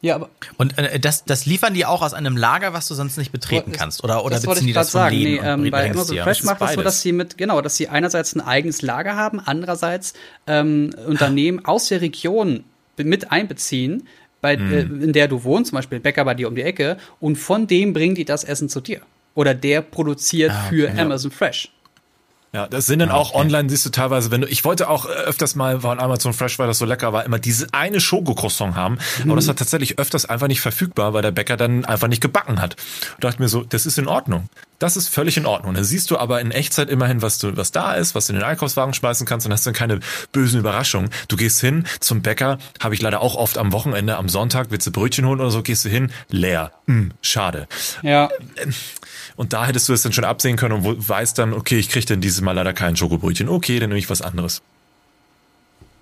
Ja, aber und äh, das, das liefern die auch aus einem Lager, was du sonst nicht betreten kannst, oder oder das beziehen die das von Läden? Nee, ähm, bei Amazon Fresh macht das so, dass sie mit genau, dass sie einerseits ein eigenes Lager haben, andererseits ähm, Unternehmen aus der Region mit einbeziehen. Bei, hm. äh, in der du wohnst, zum Beispiel Bäcker bei dir um die Ecke, und von dem bringen die das Essen zu dir. Oder der produziert ah, okay, für ja. Amazon Fresh. Ja, das sind dann auch okay. online, siehst du teilweise, wenn du, ich wollte auch öfters mal, weil Amazon Fresh, weil das so lecker war, immer diese eine Schoko-Croissant haben, mhm. aber das war tatsächlich öfters einfach nicht verfügbar, weil der Bäcker dann einfach nicht gebacken hat. Und dachte mir so, das ist in Ordnung. Das ist völlig in Ordnung. Da siehst du aber in Echtzeit immerhin, was du, was da ist, was du in den Einkaufswagen schmeißen kannst und hast dann keine bösen Überraschungen. Du gehst hin zum Bäcker, habe ich leider auch oft am Wochenende, am Sonntag, willst du Brötchen holen oder so, gehst du hin, leer. Hm, schade. Ja. Und da hättest du es dann schon absehen können und wo, weißt dann, okay, ich kriege denn dieses Mal leider kein Schokobrötchen. Okay, dann nehme ich was anderes.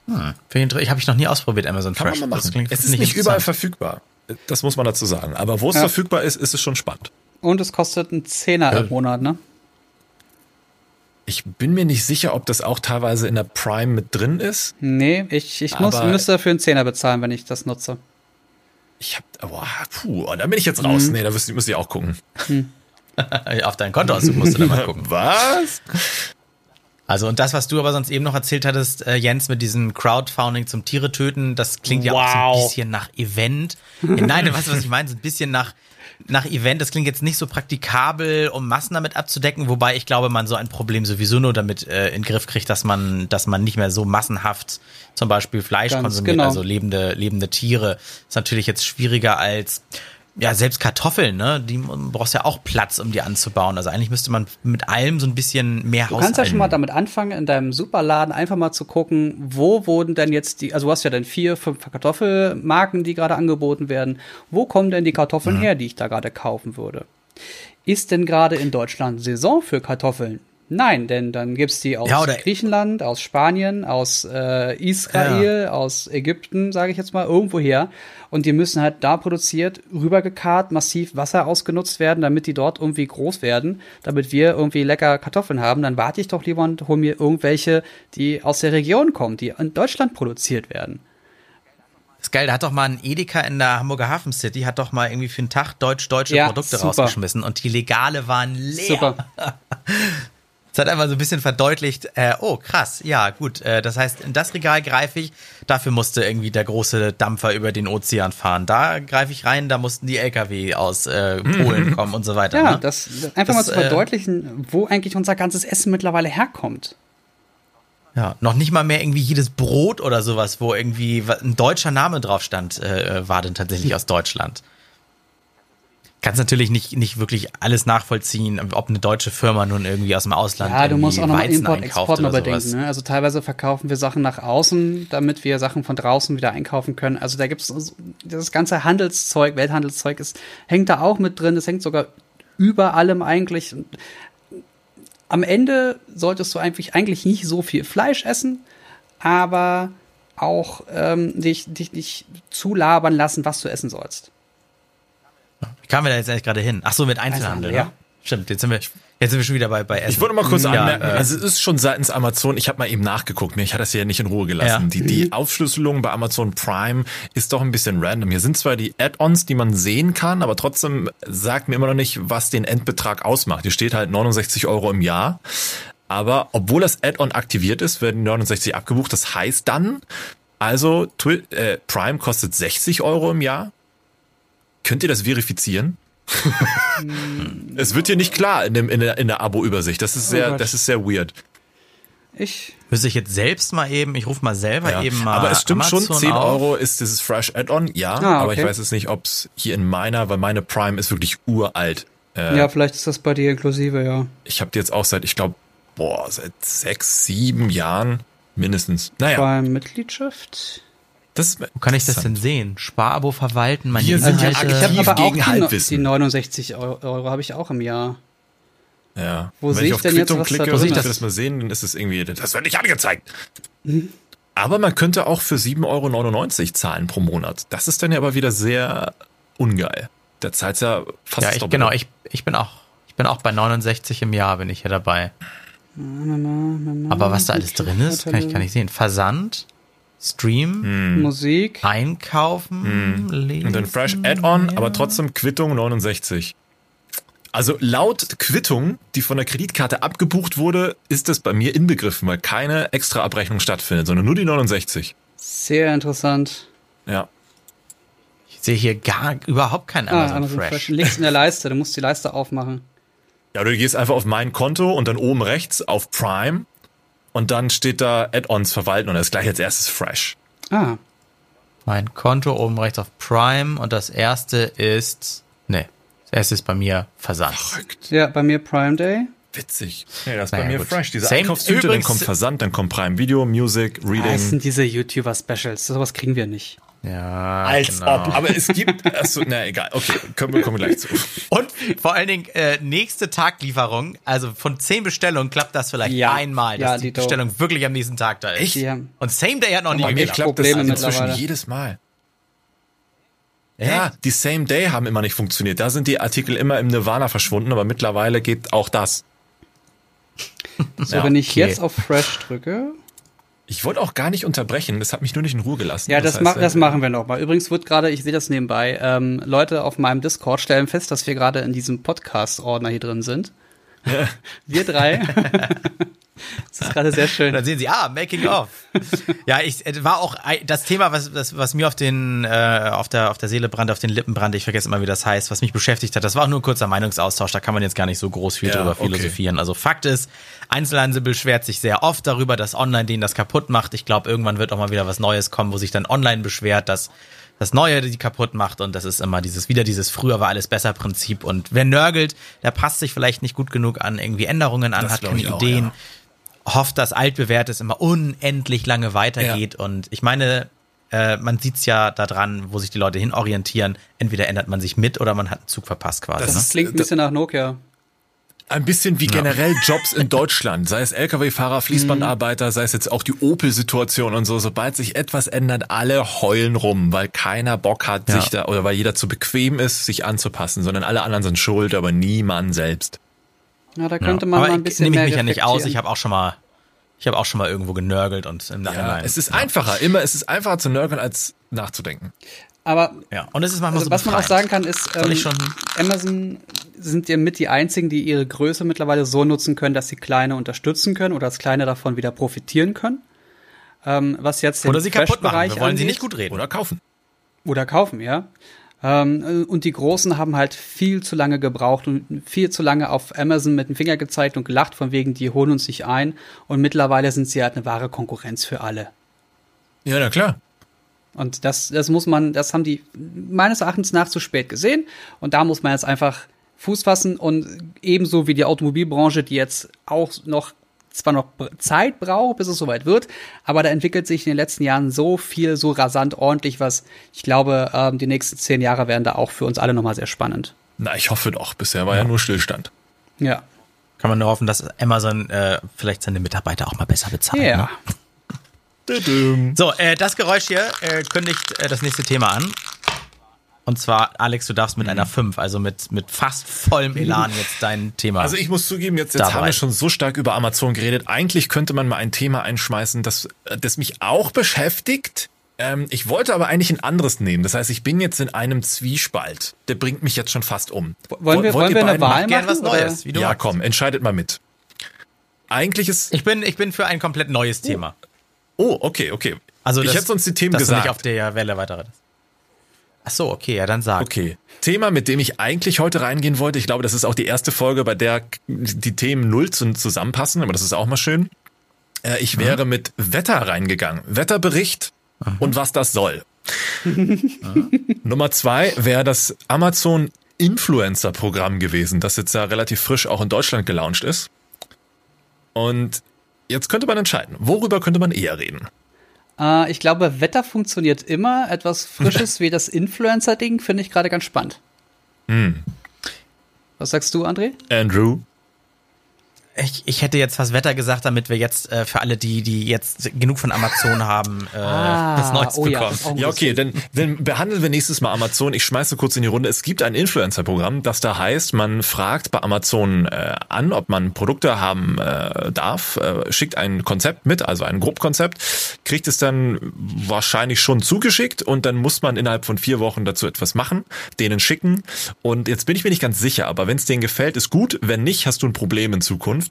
Hm. Ich habe ich noch nie ausprobiert, Amazon Fresh. Kann man mal machen. Das klingt, es ist nicht überall verfügbar. Das muss man dazu sagen. Aber wo es ja. verfügbar ist, ist es schon spannend. Und es kostet einen Zehner ja. im Monat, ne? Ich bin mir nicht sicher, ob das auch teilweise in der Prime mit drin ist. Nee, ich, ich muss, müsste dafür einen Zehner bezahlen, wenn ich das nutze. Ich hab, boah, puh, da bin ich jetzt raus. Mhm. Nee, da müsste ich auch gucken. Mhm. Auf dein Konto aus, musst du da mal gucken. Was? Also und das, was du aber sonst eben noch erzählt hattest, äh, Jens, mit diesem Crowdfunding zum Tiere töten, das klingt wow. ja auch so ein bisschen nach Event. Ja, nein, du weißt, was ich meine, so ein bisschen nach, nach Event. Das klingt jetzt nicht so praktikabel, um Massen damit abzudecken, wobei ich glaube, man so ein Problem sowieso nur damit äh, in den Griff kriegt, dass man, dass man nicht mehr so massenhaft zum Beispiel Fleisch Ganz konsumiert, genau. also lebende, lebende Tiere. Ist natürlich jetzt schwieriger als... Ja, selbst Kartoffeln, ne? Die brauchst ja auch Platz, um die anzubauen. Also eigentlich müsste man mit allem so ein bisschen mehr haushalten. Du kannst ja schon mal damit anfangen, in deinem Superladen einfach mal zu gucken, wo wurden denn jetzt die, also du hast ja dann vier, fünf Kartoffelmarken, die gerade angeboten werden. Wo kommen denn die Kartoffeln mhm. her, die ich da gerade kaufen würde? Ist denn gerade in Deutschland Saison für Kartoffeln? Nein, denn dann gibt's die aus ja, Griechenland, aus Spanien, aus äh, Israel, ja. aus Ägypten, sage ich jetzt mal, irgendwoher. Und die müssen halt da produziert, rübergekarrt, massiv Wasser ausgenutzt werden, damit die dort irgendwie groß werden, damit wir irgendwie lecker Kartoffeln haben. Dann warte ich doch lieber und hol mir irgendwelche, die aus der Region kommen, die in Deutschland produziert werden. Das ist geil, da hat doch mal ein Edeka in der Hamburger HafenCity, hat doch mal irgendwie für einen Tag deutsch-deutsche ja, Produkte super. rausgeschmissen und die legale waren leer. Super. Das hat einfach so ein bisschen verdeutlicht, äh, oh krass, ja gut, äh, das heißt, in das Regal greife ich, dafür musste irgendwie der große Dampfer über den Ozean fahren, da greife ich rein, da mussten die L K W aus äh, Polen kommen und so weiter. Ja, ne? das einfach das, mal zu verdeutlichen, äh, wo eigentlich unser ganzes Essen mittlerweile herkommt. Ja, noch nicht mal mehr irgendwie jedes Brot oder sowas, wo irgendwie ein deutscher Name drauf stand, äh, war denn tatsächlich aus Deutschland. Kannst natürlich nicht, nicht wirklich alles nachvollziehen, ob eine deutsche Firma nun irgendwie aus dem Ausland einkauft. Ja, du musst auch nochmal Import, Export noch bedenken. Ne? Also teilweise verkaufen wir Sachen nach außen, damit wir Sachen von draußen wieder einkaufen können. Also da gibt es das ganze Handelszeug, Welthandelszeug, ist, hängt da auch mit drin. Es hängt sogar über allem eigentlich. Am Ende solltest du eigentlich, eigentlich nicht so viel Fleisch essen, aber auch ähm, dich, dich nicht zulabern lassen, was du essen sollst. Wie kamen wir da jetzt eigentlich gerade hin? Ach so, mit Einzelhandel, ja. Ne? Stimmt, jetzt sind, wir, jetzt sind wir schon wieder bei, bei Essen. Ich wollte mal kurz ja, anmerken, äh, also es ist schon seitens Amazon, ich habe mal eben nachgeguckt, ne? Ich hatte das hier nicht in Ruhe gelassen. Ja. Die, die Aufschlüsselung bei Amazon Prime ist doch ein bisschen random. Hier sind zwar die Add-ons, die man sehen kann, aber trotzdem sagt mir immer noch nicht, was den Endbetrag ausmacht. Hier steht halt neunundsechzig Euro im Jahr, aber obwohl das Add-on aktiviert ist, werden neunundsechzig abgebucht. Das heißt dann, also Twi- äh, Prime kostet sechzig Euro im Jahr. Könnt ihr das verifizieren? Es wird hier nicht klar in, dem, in der, in der Abo-Übersicht. Das ist sehr, oh das ist sehr weird. Ich müsste ich jetzt selbst mal eben, ich rufe mal selber ja. eben mal Aber es stimmt Amazon schon, zehn Euro auf. Ist dieses Fresh Add-on, ja. Ah, okay. Aber ich weiß jetzt nicht, ob es hier in meiner, weil meine Prime ist wirklich uralt. Äh, ja, vielleicht ist das bei dir inklusive, ja. Ich habe die jetzt auch seit, ich glaube, boah, seit sechs, sieben Jahren mindestens. Naja. Prime Mitgliedschaft? Das Wo kann ich das denn sehen? Sparabo verwalten, meine Inhalte. Ja, ich habe aber auch die, die neunundsechzig Euro habe ich auch im Jahr. Ja. Wo sehe ich denn jetzt, was da drin ist? Wenn ich das, das mal sehen, dann ist es irgendwie, das wird nicht angezeigt. Mhm. Aber man könnte auch für sieben Euro neunundneunzig zahlen pro Monat. Das ist dann ja aber wieder sehr ungeil. Da zahlt ja fast ja, ich, doppelt. Genau, ich, ich, bin auch, ich bin auch bei neunundsechzig im Jahr, bin ich ja dabei. Na, na, na, aber was da alles drin ist, kann ich gar nicht sehen. Versand. Stream, hm. Musik, Einkaufen, hm. Lesen. Und dann Fresh Add-on, ja. aber trotzdem Quittung neunundsechzig. Also laut Quittung, die von der Kreditkarte abgebucht wurde, ist das bei mir inbegriffen, weil keine extra Abrechnung stattfindet, sondern nur die neunundsechzig. Sehr interessant. Ja. Ich sehe hier gar überhaupt keinen Amazon, ah, Amazon Fresh. Fresh. Links in der Leiste, du musst die Leiste aufmachen. Ja, du gehst einfach auf mein Konto und dann oben rechts auf Prime. Und dann steht da Add-ons verwalten und das ist gleich als erstes Fresh. Ah. Mein Konto oben rechts auf Prime und das erste ist, ne, Erst ist bei mir Versand. Verrückt. Ja, bei mir Prime Day. Witzig. Ja, das ist naja, bei mir gut. Fresh. Diese Einkaufstüte, dann kommt Versand, dann kommt Prime Video, Music, Reading. Das sind diese YouTuber-Specials. Sowas kriegen wir nicht. Ja, als genau. ob. Aber es gibt, achso, na egal, okay, kommen wir gleich zu. Und vor allen Dingen, äh, nächste Taglieferung, also von zehn Bestellungen klappt das vielleicht ja. einmal, ja, dass die, die Bestellung dope. wirklich am nächsten Tag da ist. Ja. Und Same Day hat noch nie geklappt. Ich glaube, das ist inzwischen jedes Mal. Ja, die Same Day haben immer nicht funktioniert. Da sind die Artikel immer im Nirvana verschwunden, aber mittlerweile geht auch das. So, ja, wenn ich okay. jetzt auf Fresh drücke... Ich wollte auch gar nicht unterbrechen, das hat mich nur nicht in Ruhe gelassen. Ja, das, das, heißt, ma- das äh, machen wir nochmal. Übrigens wird gerade, ich sehe das nebenbei, ähm, Leute auf meinem Discord stellen fest, dass wir gerade in diesem Podcast-Ordner hier drin sind. Ja. Wir drei. Das ist gerade sehr schön. Dann sehen Sie, ah, Making of. Ja, ich war auch das Thema, was, das, was mir auf den äh, auf der auf der Seele brannte, auf den Lippen brannte, ich vergesse immer, wie das heißt, was mich beschäftigt hat. Das war auch nur ein kurzer Meinungsaustausch, da kann man jetzt gar nicht so groß viel ja, drüber okay. philosophieren. Also Fakt ist, Einzelhandel beschwert sich sehr oft darüber, dass online denen das kaputt macht. Ich glaube, irgendwann wird auch mal wieder was Neues kommen, wo sich dann online beschwert, dass das Neue die kaputt macht, und das ist immer dieses, wieder dieses früher war alles besser Prinzip, und wer nörgelt, der passt sich vielleicht nicht gut genug an irgendwie Änderungen an, das hat keine auch, Ideen, ja. hofft, dass altbewährtes immer unendlich lange weitergeht ja. und ich meine, äh, man sieht's ja daran, wo sich die Leute hin orientieren, entweder ändert man sich mit oder man hat einen Zug verpasst quasi. Das, ne? das klingt ein bisschen nach Nokia. Ein bisschen wie generell ja. Jobs in Deutschland, sei es L K W-Fahrer, Fließbandarbeiter, sei es jetzt auch die Opel-Situation und so. Sobald sich etwas ändert, alle heulen rum, weil keiner Bock hat, ja. sich da, oder weil jeder zu bequem ist, sich anzupassen, sondern alle anderen sind schuld, aber niemand selbst. Ja, da könnte ja. man aber mal ein bisschen ich, mehr reflektieren. Nehme ich mich ja nicht aus, ich habe auch schon mal, ich habe auch schon mal irgendwo genörgelt und im Nachhinein. Ja, es ist ja. einfacher, immer, es ist einfacher zu nörgeln, als nachzudenken. Aber ja. und es ist manchmal also, so was man auch sagen kann, ist, ähm, schon? Amazon sind ja mit die einzigen, die ihre Größe mittlerweile so nutzen können, dass sie Kleine unterstützen können oder dass Kleine davon wieder profitieren können. Ähm, was jetzt den oder sie kaputt machen, wir wollen angeht. sie nicht gut reden. Oder kaufen. Oder kaufen, ja. Ähm, und die Großen haben halt viel zu lange gebraucht und viel zu lange auf Amazon mit dem Finger gezeigt und gelacht, von wegen, die holen uns nicht ein. Und mittlerweile sind sie halt eine wahre Konkurrenz für alle. Ja, na klar. Und das, das muss man, das haben die meines Erachtens nach zu spät gesehen. Und da muss man jetzt einfach Fuß fassen, und ebenso wie die Automobilbranche, die jetzt auch noch, zwar noch Zeit braucht, bis es soweit wird, aber da entwickelt sich in den letzten Jahren so viel, so rasant ordentlich was. Ich glaube, ähm, die nächsten zehn Jahre werden da auch für uns alle nochmal sehr spannend. Na, ich hoffe doch. Bisher war ja, ja nur Stillstand. Ja. Kann man nur hoffen, dass Amazon äh, vielleicht seine Mitarbeiter auch mal besser bezahlt. Ja. Ne? So, äh, das Geräusch hier äh, kündigt äh, das nächste Thema an. Und zwar, Alex, du darfst mit mhm. einer fünf, also mit, mit fast vollem Elan jetzt dein Thema. Also ich muss zugeben, jetzt, jetzt haben wir schon so stark über Amazon geredet. Eigentlich könnte man mal ein Thema einschmeißen, das, das mich auch beschäftigt. Ähm, ich wollte aber eigentlich ein anderes nehmen. Das heißt, ich bin jetzt in einem Zwiespalt. Der bringt mich jetzt schon fast um. Wollen wir, wollen wir eine Wahl machen? Was Neues, wie du ja, machst. Komm, entscheidet mal mit. Eigentlich ist... Ich bin, ich bin für ein komplett neues oh. Thema. Oh, okay, okay. Also ich hätte sonst die Themen dass gesagt. Dass du nicht auf der Welle weiterredest. Ach so, okay, ja, dann sag. Okay, Thema, mit dem ich eigentlich heute reingehen wollte. Ich glaube, das ist auch die erste Folge, bei der die Themen null zusammenpassen. Aber das ist auch mal schön. Äh, ich mhm. wäre mit Wetter reingegangen. Wetterbericht mhm. und was das soll. mhm. Nummer zwei wäre das Amazon-Influencer-Programm gewesen, das jetzt ja relativ frisch auch in Deutschland gelauncht ist. Und... Jetzt könnte man entscheiden, worüber könnte man eher reden? Äh, ich glaube, Wetter funktioniert immer. Etwas Frisches wie das Influencer-Ding finde ich gerade ganz spannend. Mm. Was sagst du, André? Andrew? Ich, ich hätte jetzt was Wetter gesagt, damit wir jetzt äh, für alle, die die jetzt genug von Amazon haben, äh, ah, was Neues oh bekommen. Ja, ja okay, dann, dann behandeln wir nächstes Mal Amazon. Ich schmeiße kurz in die Runde. Es gibt ein Influencer-Programm, das da heißt, man fragt bei Amazon äh, an, ob man Produkte haben äh, darf, äh, schickt ein Konzept mit, also ein Grobkonzept, kriegt es dann wahrscheinlich schon zugeschickt, und dann muss man innerhalb von vier Wochen dazu etwas machen, denen schicken. Und jetzt bin ich mir nicht ganz sicher, aber wenn es denen gefällt, ist gut. Wenn nicht, hast du ein Problem in Zukunft.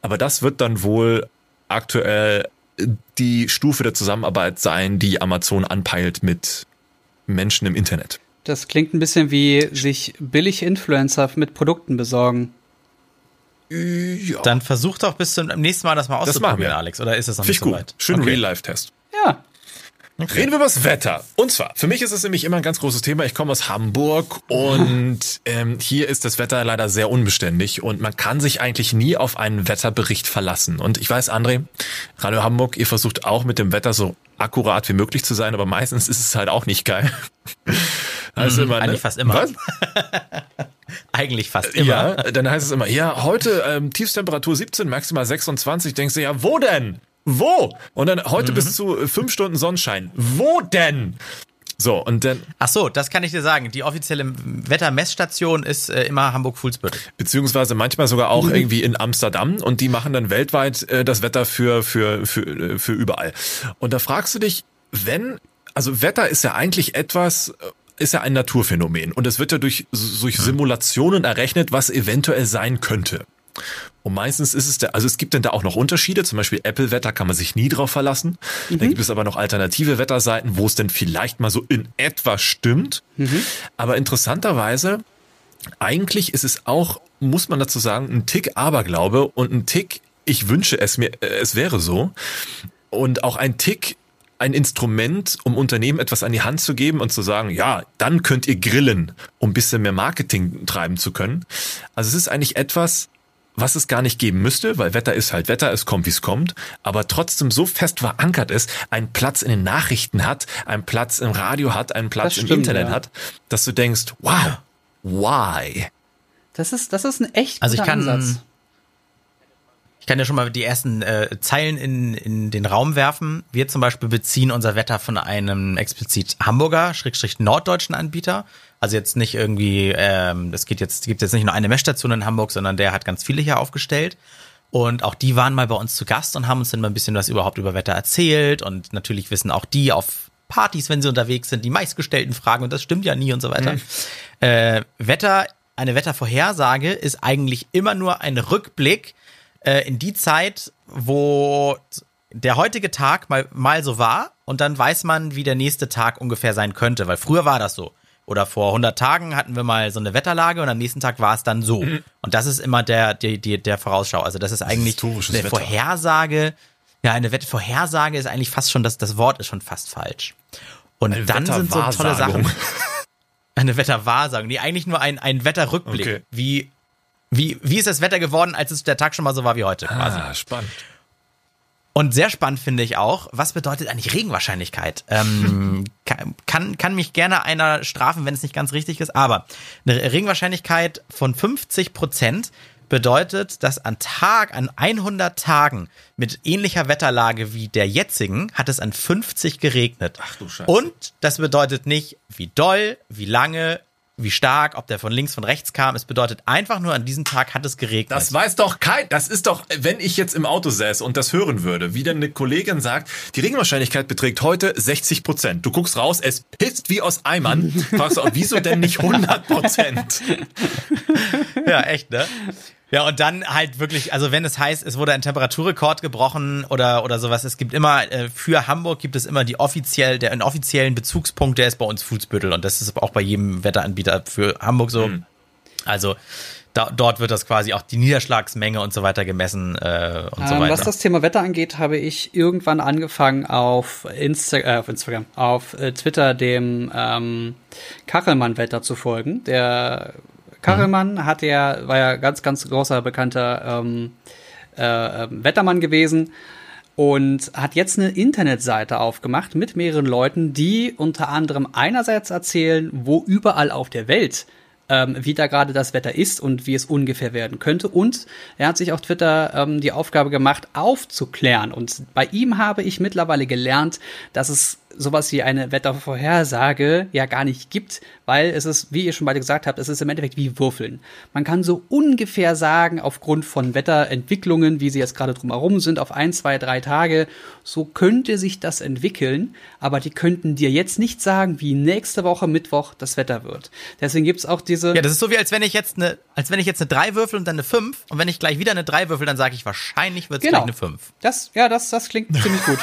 Aber das wird dann wohl aktuell die Stufe der Zusammenarbeit sein, die Amazon anpeilt mit Menschen im Internet. Das klingt ein bisschen wie sich billig Influencer mit Produkten besorgen. Ja. Dann versuch doch bis zum nächsten Mal das mal auszuprobieren, Alex. Oder ist das noch nicht so weit? Schön okay. Real-Life-Test. Ja. Okay. Reden wir über das Wetter. Und zwar, für mich ist es nämlich immer ein ganz großes Thema. Ich komme aus Hamburg und ähm, hier ist das Wetter leider sehr unbeständig und man kann sich eigentlich nie auf einen Wetterbericht verlassen. Und ich weiß, André, Radio Hamburg, ihr versucht auch mit dem Wetter so akkurat wie möglich zu sein, aber meistens ist es halt auch nicht geil. Also mhm, immer, ne? Eigentlich fast immer. Was? Eigentlich fast immer. Ja, dann heißt es immer, ja, heute ähm, Tiefstemperatur siebzehn, maximal sechsundzwanzig. Denkst du, ja, wo denn? Wo? Und dann heute mhm. bis zu fünf Stunden Sonnenschein. Wo denn? So, und dann. Ach so, das kann ich dir sagen. Die offizielle Wettermessstation ist äh, immer Hamburg-Fuhlsbüttel. Beziehungsweise manchmal sogar auch mhm. irgendwie in Amsterdam und die machen dann weltweit äh, das Wetter für, für, für, für überall. Und da fragst du dich, wenn, also Wetter ist ja eigentlich etwas, ist ja ein Naturphänomen und es wird ja durch, durch Simulationen errechnet, was eventuell sein könnte. Und meistens ist es da, also es gibt denn da auch noch Unterschiede, zum Beispiel Apple-Wetter kann man sich nie drauf verlassen. Mhm. Da gibt es aber noch alternative Wetterseiten, wo es denn vielleicht mal so in etwa stimmt. Mhm. Aber interessanterweise, eigentlich ist es auch, muss man dazu sagen, ein Tick Aberglaube und ein Tick, ich wünsche es mir, es wäre so. Und auch ein Tick, ein Instrument, um Unternehmen etwas an die Hand zu geben und zu sagen, ja, dann könnt ihr grillen, um ein bisschen mehr Marketing treiben zu können. Also es ist eigentlich etwas, was es gar nicht geben müsste, weil Wetter ist halt Wetter, es kommt, wie es kommt, aber trotzdem so fest verankert ist, einen Platz in den Nachrichten hat, einen Platz im Radio hat, einen Platz stimmt, im Internet ja. hat, dass du denkst, wow, why? Das ist, das ist ein echt also guter ich kann, Ansatz. Ich kann ja schon mal die ersten äh, Zeilen in, in den Raum werfen. Wir zum Beispiel beziehen unser Wetter von einem explizit Hamburger, Schrägstrich norddeutschen Anbieter. Also jetzt nicht irgendwie, ähm, es geht jetzt, gibt jetzt nicht nur eine Messstation in Hamburg, sondern der hat ganz viele hier aufgestellt. Und auch die waren mal bei uns zu Gast und haben uns dann mal ein bisschen was überhaupt über Wetter erzählt. Und natürlich wissen auch die auf Partys, wenn sie unterwegs sind, die meistgestellten Fragen. Und das stimmt ja nie und so weiter. Mhm. Äh, Wetter, eine Wettervorhersage ist eigentlich immer nur ein Rückblick äh, in die Zeit, wo der heutige Tag mal, mal so war. Und dann weiß man, wie der nächste Tag ungefähr sein könnte. Weil früher war das so. Oder vor hundert Tagen hatten wir mal so eine Wetterlage und am nächsten Tag war es dann so. Mhm. Und das ist immer der, der, der Vorausschau. Also das ist eigentlich das eine Wetter. Vorhersage. Ja, eine Wett- Vorhersage ist eigentlich fast schon, das, das Wort ist schon fast falsch. Und eine dann sind so tolle Sachen. Eine Wetterwahrsagung. Nee, eigentlich nur ein, ein Wetterrückblick. Okay. Wie, wie, wie ist das Wetter geworden, als es der Tag schon mal so war wie heute? Quasi. Ah, spannend. Und sehr spannend finde ich auch, was bedeutet eigentlich Regenwahrscheinlichkeit? Ähm, kann, kann mich gerne einer strafen, wenn es nicht ganz richtig ist, aber eine Regenwahrscheinlichkeit von fünfzig Prozent bedeutet, dass an Tag, an hundert Tagen mit ähnlicher Wetterlage wie der jetzigen hat es an fünfzig geregnet. Ach du Scheiße. Und das bedeutet nicht, wie doll, wie lange, wie stark, ob der von links, von rechts kam. Es bedeutet einfach nur, an diesem Tag hat es geregnet. Das weiß doch kein, das ist doch, wenn ich jetzt im Auto säße und das hören würde, wie dann eine Kollegin sagt, die Regenwahrscheinlichkeit beträgt heute sechzig Prozent. Du guckst raus, es pisst wie aus Eimern. Fragst du, wieso denn nicht hundert Prozent? Ja, echt, ne? Ja, und dann halt wirklich, also wenn es heißt, es wurde ein Temperaturrekord gebrochen oder, oder sowas, es gibt immer, äh, für Hamburg gibt es immer die offiziell, der einen offiziellen Bezugspunkt, der ist bei uns Fuhlsbüttel und das ist auch bei jedem Wetteranbieter für Hamburg so. Mhm. Also da, dort wird das quasi auch die Niederschlagsmenge und so weiter gemessen äh, und ähm, so weiter. Was das Thema Wetter angeht, habe ich irgendwann angefangen auf, Insta- äh, auf Instagram, auf äh, Twitter dem ähm, Kachelmann-Wetter zu folgen, der Kachelmann hat ja, war ja ganz, ganz großer, bekannter ähm, äh, Wettermann gewesen und hat jetzt eine Internetseite aufgemacht mit mehreren Leuten, die unter anderem einerseits erzählen, wo überall auf der Welt ähm, wie da gerade das Wetter ist und wie es ungefähr werden könnte. Und er hat sich auf Twitter ähm, die Aufgabe gemacht, aufzuklären. Und bei ihm habe ich mittlerweile gelernt, dass es sowas wie eine Wettervorhersage ja gar nicht gibt, weil es ist, wie ihr schon beide gesagt habt, es ist im Endeffekt wie Würfeln. Man kann so ungefähr sagen, aufgrund von Wetterentwicklungen, wie sie jetzt gerade drumherum sind, auf ein, zwei, drei Tage, so könnte sich das entwickeln, aber die könnten dir jetzt nicht sagen, wie nächste Woche Mittwoch das Wetter wird. Deswegen gibt's auch diese... Ja, das ist so wie, als wenn ich jetzt eine, als wenn ich jetzt eine drei würfel und dann eine fünf und wenn ich gleich wieder eine drei würfel, dann sage ich, wahrscheinlich wird's genau. gleich eine fünf. Das, ja, das, das klingt ziemlich gut.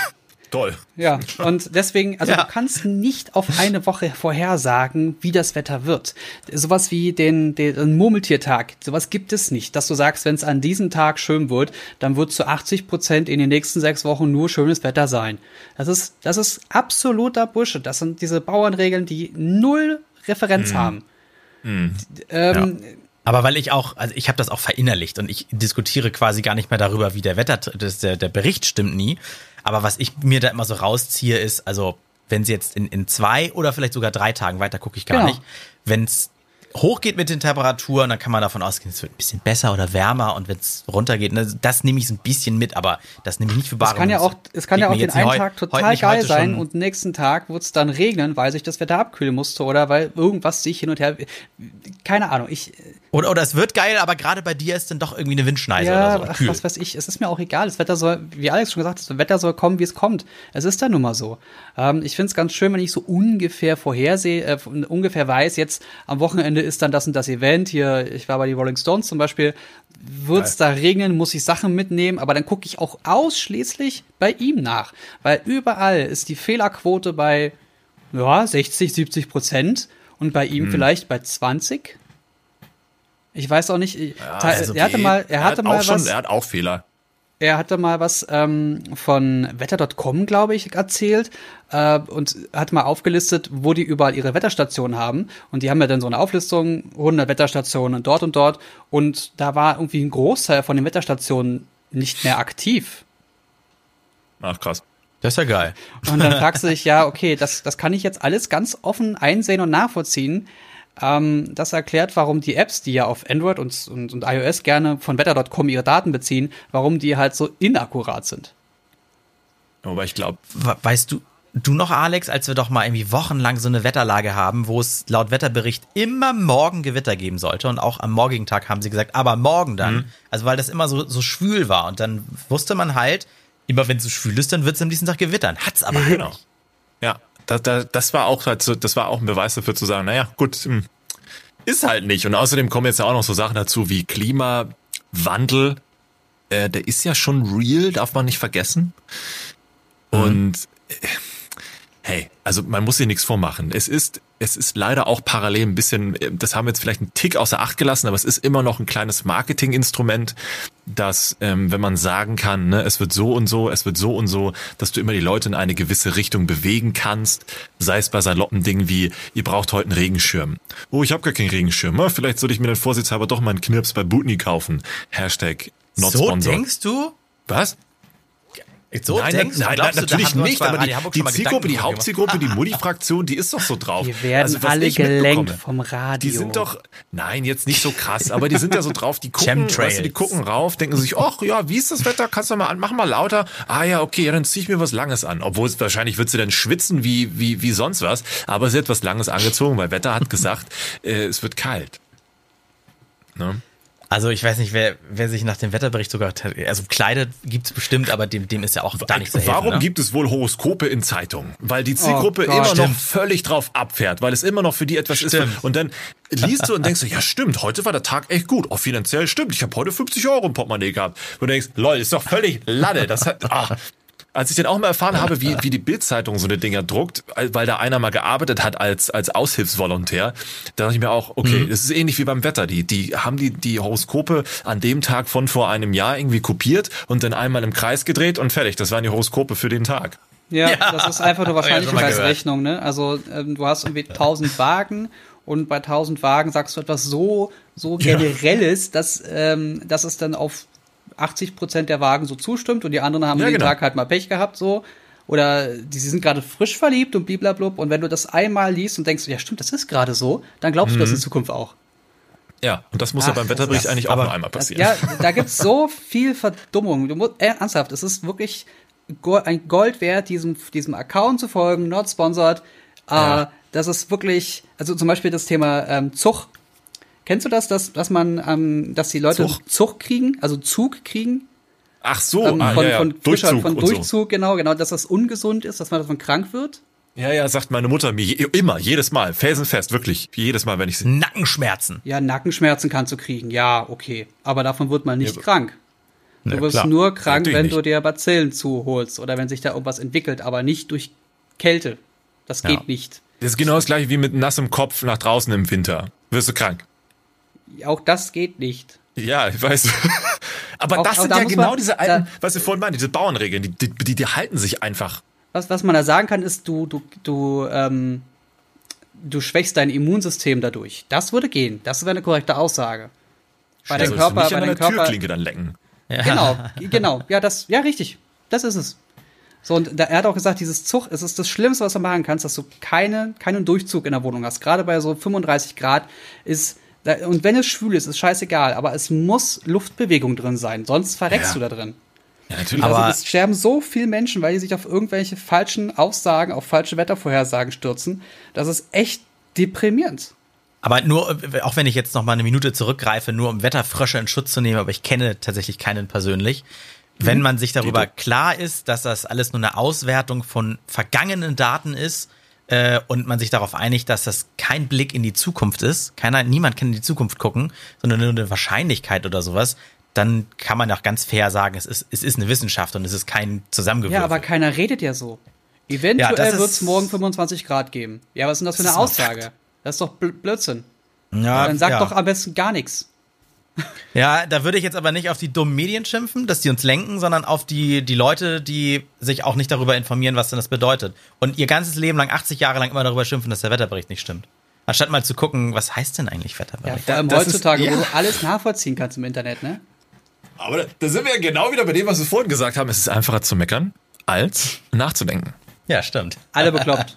Toll. Ja, und deswegen, also ja. du kannst nicht auf eine Woche vorhersagen, wie das Wetter wird. Sowas wie den, den Murmeltiertag, sowas gibt es nicht. Dass du sagst, wenn es an diesem Tag schön wird, dann wird zu achtzig Prozent in den nächsten sechs Wochen nur schönes Wetter sein. Das ist, das ist absoluter Bullshit. Das sind diese Bauernregeln, die null Referenz mhm. haben. Mhm. Ähm, ja. Aber weil ich auch, also ich habe das auch verinnerlicht und ich diskutiere quasi gar nicht mehr darüber, wie der Wetter, das, der, der Bericht stimmt nie. Aber was ich mir da immer so rausziehe, ist, also wenn es jetzt in, in zwei oder vielleicht sogar drei Tagen, weiter gucke ich gar genau. nicht, wenn es hochgeht mit den Temperaturen, dann kann man davon ausgehen, es wird ein bisschen besser oder wärmer, und wenn es runtergeht, das nehme ich so ein bisschen mit, aber das nehme ich nicht für bare. Es kann ja auch, es kann ja auch den einen Tag heu, total geil sein und nächsten Tag wird es dann regnen, weil sich das Wetter abkühlen musste oder weil irgendwas sich hin und her, keine Ahnung. Ich oder, oder es wird geil, aber gerade bei dir ist dann doch irgendwie eine Windschneise ja, oder so. Ach, was weiß ich, es ist mir auch egal, das Wetter soll, wie Alex schon gesagt hat, das Wetter soll kommen, wie es kommt. Es ist dann nun mal so. Ähm, ich finde es ganz schön, wenn ich so ungefähr vorhersehe, äh, ungefähr weiß, jetzt am Wochenende ist dann das und das Event hier, ich war bei den Rolling Stones zum Beispiel, wird es da regnen, muss ich Sachen mitnehmen, aber dann gucke ich auch ausschließlich bei ihm nach, weil überall ist die Fehlerquote bei ja, sechzig, siebzig Prozent und bei ihm hm. vielleicht bei zwanzig. Ich weiß auch nicht, ich, ja, also er hatte okay. mal, er hatte er hat mal was, schon, er hat auch Fehler. Er hatte mal was ähm, von wetter Punkt com, glaube ich, erzählt äh, und hat mal aufgelistet, wo die überall ihre Wetterstationen haben. Und die haben ja dann so eine Auflistung, hundert Wetterstationen dort und dort. Und da war irgendwie ein Großteil von den Wetterstationen nicht mehr aktiv. Ach, krass. Das ist ja geil. Und dann fragst du dich, ja, okay, das, das kann ich jetzt alles ganz offen einsehen und nachvollziehen. Ähm, das erklärt, warum die Apps, die ja auf Android und, und, und iOS gerne von wetter Punkt com ihre Daten beziehen, warum die halt so inakkurat sind. Aber ich glaube, weißt du, du noch, Alex, als wir doch mal irgendwie wochenlang so eine Wetterlage haben, wo es laut Wetterbericht immer morgen Gewitter geben sollte, und auch am morgigen Tag haben sie gesagt, aber morgen dann, mhm. also weil das immer so, so schwül war, und dann wusste man halt, immer wenn es so schwül ist, dann wird es am nächsten Tag gewittern. Hat's aber mhm. genau. Ja. Das, das, das war auch halt so, das war auch ein Beweis dafür zu sagen, naja, gut, ist halt nicht. Und außerdem kommen jetzt ja auch noch so Sachen dazu wie Klimawandel. Äh, der ist ja schon real, darf man nicht vergessen. Und mhm. hey, also man muss sich nichts vormachen. Es ist, es ist leider auch parallel ein bisschen, das haben wir jetzt vielleicht einen Tick außer Acht gelassen, aber es ist immer noch ein kleines Marketinginstrument, dass, ähm, wenn man sagen kann, ne, es wird so und so, es wird so und so, dass du immer die Leute in eine gewisse Richtung bewegen kannst, sei es bei saloppen Dingen wie, ihr braucht heute einen Regenschirm. Oh, ich habe gar keinen Regenschirm. Ja, vielleicht sollte ich mir den vorsichtshalber doch mal einen Knirps bei Bootni kaufen. Hashtag not so sponsor. So denkst du? Was? So nein, denkst, nein, nein, natürlich du, nicht, aber die, die Zielgruppe, die Hauptzielgruppe, die Mutti-Fraktion, die ist doch so drauf. Wir werden also, alle gelenkt vom Radio. Die sind doch, nein, jetzt nicht so krass, aber die sind ja so drauf, die gucken, weißt du, die gucken rauf, denken sich, ach ja, wie ist das Wetter, kannst du mal an, mach mal lauter, ah ja, okay, ja, dann zieh ich mir was Langes an, obwohl es wahrscheinlich wird sie dann schwitzen wie, wie, wie sonst was, aber sie hat was Langes angezogen, weil Wetter hat gesagt, äh, es wird kalt. Ne? Also ich weiß nicht, wer, wer sich nach dem Wetterbericht sogar, also kleidet gibt's bestimmt, aber dem, dem ist ja auch da nicht zu helfen. Warum ne? gibt es wohl Horoskope in Zeitungen? Weil die Zielgruppe oh Gott, immer stimmt. noch völlig drauf abfährt, weil es immer noch für die etwas stimmt. ist. Und dann liest du und denkst du, ja stimmt, heute war der Tag echt gut. Auch finanziell stimmt, ich habe heute fünfzig Euro im Portemonnaie gehabt. Und du denkst, lol, ist doch völlig Lade. Das hat, ach. Als ich dann auch mal erfahren habe, wie, wie die Bild-Zeitung so eine Dinger druckt, weil da einer mal gearbeitet hat als, als Aushilfsvolontär, da dachte ich mir auch, okay, mhm. das ist ähnlich wie beim Wetter. Die, die haben die, die Horoskope an dem Tag von vor einem Jahr irgendwie kopiert und dann einmal im Kreis gedreht und fertig. Das waren die Horoskope für den Tag. Ja, ja. Das ist einfach nur Wahrscheinlichkeitsrechnung, ne? Also, ähm, du hast irgendwie tausend Wagen und bei tausend Wagen sagst du etwas so, so generelles, ja. dass, ähm, dass es dann auf achtzig Prozent der Wagen so zustimmt und die anderen haben ja, den genau. Tag halt mal Pech gehabt, so. Oder die sind gerade frisch verliebt und bliblablub. Und wenn du das einmal liest und denkst, ja stimmt, das ist gerade so, dann glaubst mhm. du das in Zukunft auch. Ja, und das muss Ach, ja beim Wetterbericht das, eigentlich auch noch einmal passieren. Ja, da gibt's so viel Verdummung. Du musst, äh, ernsthaft, es ist wirklich ein Gold wert, diesem, diesem Account zu folgen, not sponsored. Äh, ja. Das ist wirklich, also zum Beispiel das Thema ähm, Zug. Kennst du das, dass, dass man, ähm, dass die Leute Zug, Zug kriegen, also Zug kriegen? Ach so, ähm, ah, von, ja, ja. Von Durchzug, von Durchzug so. genau, genau, dass das ungesund ist, dass man davon krank wird. Ja, ja, sagt meine Mutter mir je, immer, jedes Mal, felsenfest, wirklich, jedes Mal, wenn ich sie Nackenschmerzen. Ja, Nackenschmerzen kannst du kriegen, ja, okay, aber davon wird man nicht ja, krank. Du wirst ja, nur krank, natürlich wenn nicht. Du dir Bazillen zuholst oder wenn sich da irgendwas entwickelt, aber nicht durch Kälte. Das geht ja. nicht. Das ist genau das gleiche wie mit nassem Kopf nach draußen im Winter. Wirst du krank. Auch das geht nicht. Ja, ich weiß. Aber auch, das sind ja genau man, diese alten, da, was wir vorhin meinten, diese Bauernregeln, die, die, die, die halten sich einfach. Was, was man da sagen kann, ist, du, du, du, ähm, du schwächst dein Immunsystem dadurch. Das würde gehen. Das wäre eine korrekte Aussage. Bei deinem Körper, nicht bei deinem Körper. Türklinke dann lecken. Ja. Genau, genau. Ja, das, ja, richtig. Das ist es. So, und da, er hat auch gesagt, dieses Zug, es ist das Schlimmste, was du machen kannst, dass du keine, keinen Durchzug in der Wohnung hast. Gerade bei so fünfunddreißig Grad ist, und wenn es schwül ist, ist scheißegal, aber es muss Luftbewegung drin sein, sonst verreckst ja. du da drin. Ja, natürlich. Also aber es sterben so viele Menschen, weil die sich auf irgendwelche falschen Aussagen, auf falsche Wettervorhersagen stürzen. Das ist echt deprimierend. Aber nur, auch wenn ich jetzt noch mal eine Minute zurückgreife, nur um Wetterfrösche in Schutz zu nehmen, aber ich kenne tatsächlich keinen persönlich. Wenn man sich darüber klar ist, dass das alles nur eine Auswertung von vergangenen Daten ist äh, und man sich darauf einigt, dass das kein Blick in die Zukunft ist, keiner, niemand kann in die Zukunft gucken, sondern nur eine Wahrscheinlichkeit oder sowas, dann kann man auch ganz fair sagen, es ist, es ist eine Wissenschaft und es ist kein Zusammengewürfel. Ja, aber keiner redet ja so. Eventuell ja, wird es morgen fünfundzwanzig Grad geben. Ja, was ist denn das für eine das Aussage? Fakt. Das ist doch Blödsinn. Ja, dann sag ja. doch am besten gar nichts. Ja, da würde ich jetzt aber nicht auf die dummen Medien schimpfen, dass die uns lenken, sondern auf die, die Leute, die sich auch nicht darüber informieren, was denn das bedeutet. Und ihr ganzes Leben lang, achtzig Jahre lang immer darüber schimpfen, dass der Wetterbericht nicht stimmt. Anstatt mal zu gucken, was heißt denn eigentlich Wetterbericht? Ja, vor allem das heutzutage, ist, ja. wo du alles nachvollziehen kannst im Internet, ne? Aber da, da sind wir ja genau wieder bei dem, was wir vorhin gesagt haben. Es ist einfacher zu meckern, als nachzudenken. Ja, stimmt. Alle bekloppt.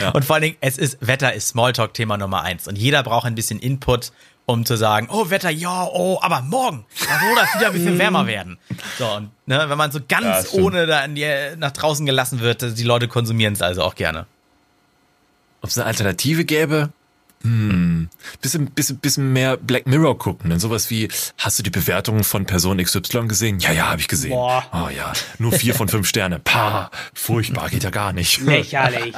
Ja. Und vor allen Dingen, es ist, Wetter ist Smalltalk-Thema Nummer eins. Und jeder braucht ein bisschen Input, um zu sagen, oh, Wetter, ja, oh, aber morgen, also, das wird ja ein bisschen wärmer werden. So, und ne, wenn man so ganz ja, ohne da in die, nach draußen gelassen wird, die Leute konsumieren es also auch gerne. Ob es eine Alternative gäbe? Hm, bisschen, bisschen, bisschen mehr Black Mirror gucken. Dann sowas wie, hast du die Bewertungen von Person X Y gesehen? Ja, ja, habe ich gesehen. Boah. Oh ja, nur vier von fünf Sterne. Pah, furchtbar, geht ja gar nicht. Lächerlich.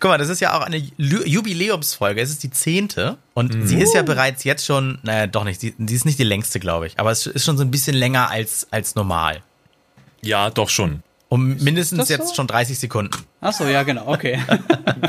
Guck mal, das ist ja auch eine Jubiläumsfolge. Es ist die zehnte und mhm. sie ist ja bereits jetzt schon, naja, doch nicht, sie, sie ist nicht die längste, glaube ich, aber es ist schon so ein bisschen länger als, als normal. Ja, doch schon. Um mindestens jetzt so? Schon dreißig Sekunden. Ach so, ja, genau, okay.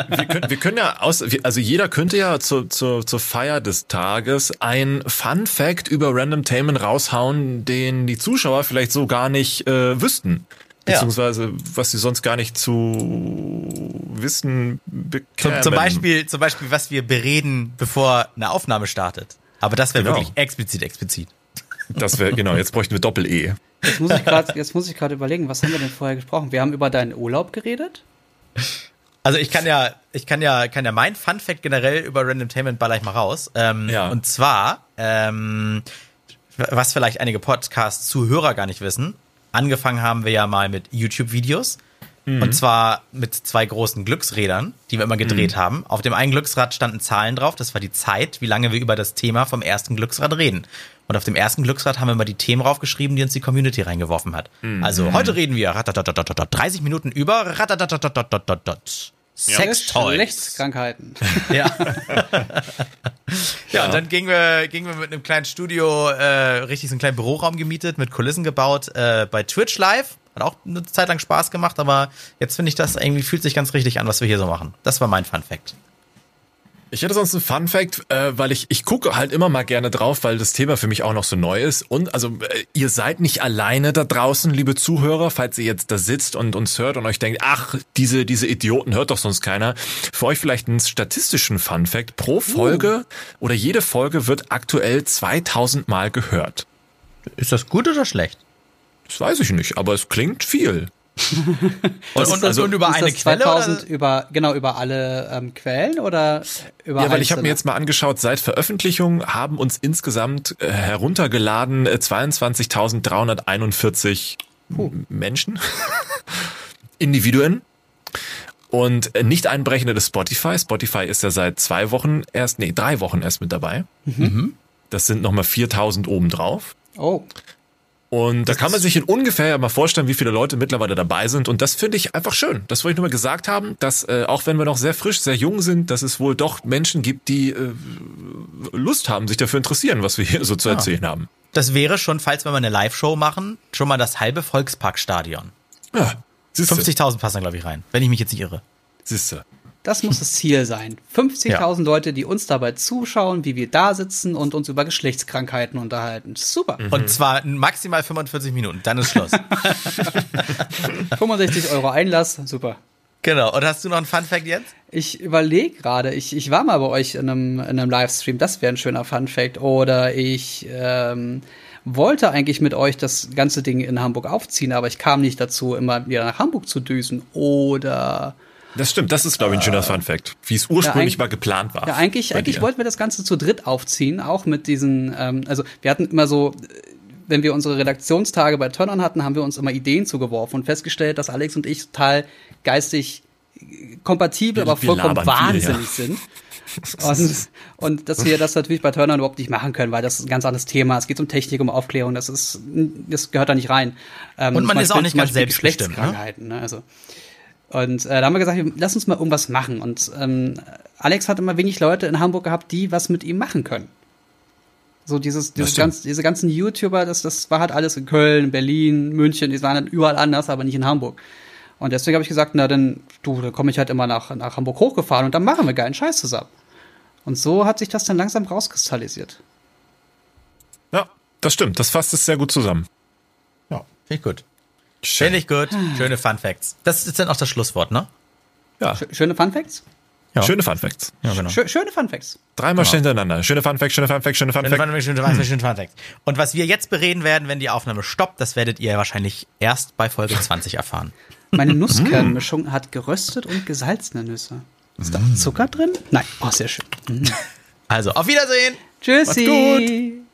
wir, können, wir können ja, aus, also jeder könnte ja zu, zu, zur Feier des Tages ein Fun-Fact über Random-Tainment raushauen, den die Zuschauer vielleicht so gar nicht äh, wüssten. Beziehungsweise, ja. was sie sonst gar nicht zu wissen bekämen. Zum, zum, Beispiel, zum Beispiel, was wir bereden, bevor eine Aufnahme startet. Aber das wäre genau. wirklich explizit, explizit. Das wäre, genau, jetzt bräuchten wir Doppel-E. Jetzt muss ich gerade, jetzt muss ich gerade überlegen, was haben wir denn vorher gesprochen? Wir haben über deinen Urlaub geredet. Also ich kann ja, ich kann ja, kann ja mein Funfact generell über Random-Tainment baller ich mal raus. Ähm, ja. Und zwar, ähm, was vielleicht einige Podcast-Zuhörer gar nicht wissen, angefangen haben wir ja mal mit YouTube-Videos. Mhm. Und zwar mit zwei großen Glücksrädern, die wir immer gedreht mhm. haben. Auf dem einen Glücksrad standen Zahlen drauf, das war die Zeit, wie lange wir über das Thema vom ersten Glücksrad reden. Und auf dem ersten Glücksrad haben wir mal die Themen draufgeschrieben, die uns die Community reingeworfen hat. Mhm. Also heute reden wir dreißig Minuten über Sextoys. Krankheiten. Ja. Ja, und dann gingen wir, gingen wir mit einem kleinen Studio, äh, richtig so einen kleinen Büroraum gemietet, mit Kulissen gebaut, äh, bei Twitch live. Hat auch eine Zeit lang Spaß gemacht, aber jetzt finde ich das irgendwie, fühlt sich ganz richtig an, was wir hier so machen. Das war mein Funfact. Ich hätte sonst einen Funfact, äh, weil ich ich gucke halt immer mal gerne drauf, weil das Thema für mich auch noch so neu ist. Und also äh, ihr seid nicht alleine da draußen, liebe Zuhörer, falls ihr jetzt da sitzt und uns hört und euch denkt, ach, diese diese Idioten hört doch sonst keiner. Für euch vielleicht einen statistischen Funfact. Pro Folge uh. oder jede Folge wird aktuell zweitausend Mal gehört. Ist das gut oder schlecht? Das weiß ich nicht, aber es klingt viel. und, und, also, und über eine Quelle zweitausend oder? Über, genau, über alle ähm, Quellen oder über Ja, weil ich habe mir jetzt mal angeschaut, seit Veröffentlichung haben uns insgesamt äh, heruntergeladen äh, zweiundzwanzigtausenddreihunderteinundvierzig huh. Menschen, Individuen und nicht einberechnet ist Spotify. Spotify ist ja seit zwei Wochen erst, nee, drei Wochen erst mit dabei. Mhm. Das sind nochmal viertausend obendrauf. Oh. Und das da kann man sich in ungefähr ja mal vorstellen, wie viele Leute mittlerweile dabei sind. Und das finde ich einfach schön. Das wollte ich nur mal gesagt haben, dass äh, auch wenn wir noch sehr frisch, sehr jung sind, dass es wohl doch Menschen gibt, die äh, Lust haben, sich dafür interessieren, was wir hier so zu ja. erzählen haben. Das wäre schon, falls wir mal eine Live-Show machen, schon mal das halbe Volksparkstadion. Ja, siehste. fünfzigtausend passen, glaube ich, rein, wenn ich mich jetzt nicht irre. Siehste. Das muss das Ziel sein. fünfzigtausend ja. Leute, die uns dabei zuschauen, wie wir da sitzen und uns über Geschlechtskrankheiten unterhalten. Super. Mhm. Und zwar maximal fünfundvierzig Minuten, dann ist Schluss. fünfundsechzig Euro Einlass, super. Genau. Und hast du noch einen Fun-Fact jetzt? Ich überlege gerade. Ich, ich war mal bei euch in einem, in einem Livestream. Das wäre ein schöner Fun-Fact. Oder ich ähm, wollte eigentlich mit euch das ganze Ding in Hamburg aufziehen, aber ich kam nicht dazu, immer wieder nach Hamburg zu düsen. Oder... Das stimmt, das ist, glaube ich, ein schöner äh, Funfact, wie es ursprünglich ja, mal geplant war. Ja, eigentlich, eigentlich wollten wir das Ganze zu dritt aufziehen, auch mit diesen, ähm, also wir hatten immer so, wenn wir unsere Redaktionstage bei Turn-On hatten, haben wir uns immer Ideen zugeworfen und festgestellt, dass Alex und ich total geistig kompatibel, wir, aber wir vollkommen wahnsinnig viel, ja. sind. Und, und dass wir das natürlich bei Turn-On überhaupt nicht machen können, weil das ist ein ganz anderes Thema. Es geht um Technik, um Aufklärung, das ist, das gehört da nicht rein. Ähm, und man ist auch nicht ganz selbstbestimmt. Ne? Also. Und äh, da haben wir gesagt, lass uns mal irgendwas machen. Und ähm, Alex hat immer wenig Leute in Hamburg gehabt, die was mit ihm machen können. So dieses, dieses ganz, diese ganzen YouTuber, das, das war halt alles in Köln, Berlin, München, die waren halt überall anders, aber nicht in Hamburg. Und deswegen habe ich gesagt, na dann, du, da komme ich halt immer nach, nach Hamburg hochgefahren und dann machen wir geilen Scheiß zusammen. Und so hat sich das dann langsam rauskristallisiert. Ja, das stimmt. Das fasst es sehr gut zusammen. Ja, finde ich gut. Schön. Finde ich gut. Schöne Fun Facts. Das ist dann auch das Schlusswort, ne? Ja. Schöne Fun Facts? Ja. Schöne Fun Facts. Ja, genau. Schöne Fun Facts. Dreimal genau. hintereinander. Schöne Fun Facts, schöne Fun Facts, schöne Fun Facts. Schöne, schöne, hm. schöne Fun Facts. Und was wir jetzt bereden werden, wenn die Aufnahme stoppt, das werdet ihr wahrscheinlich erst bei Folge zwanzig erfahren. Meine Nusskernmischung hat geröstet und gesalzene Nüsse. Ist da Zucker drin? Nein. Oh, sehr schön. Also, auf Wiedersehen. Tschüssi. Macht's gut.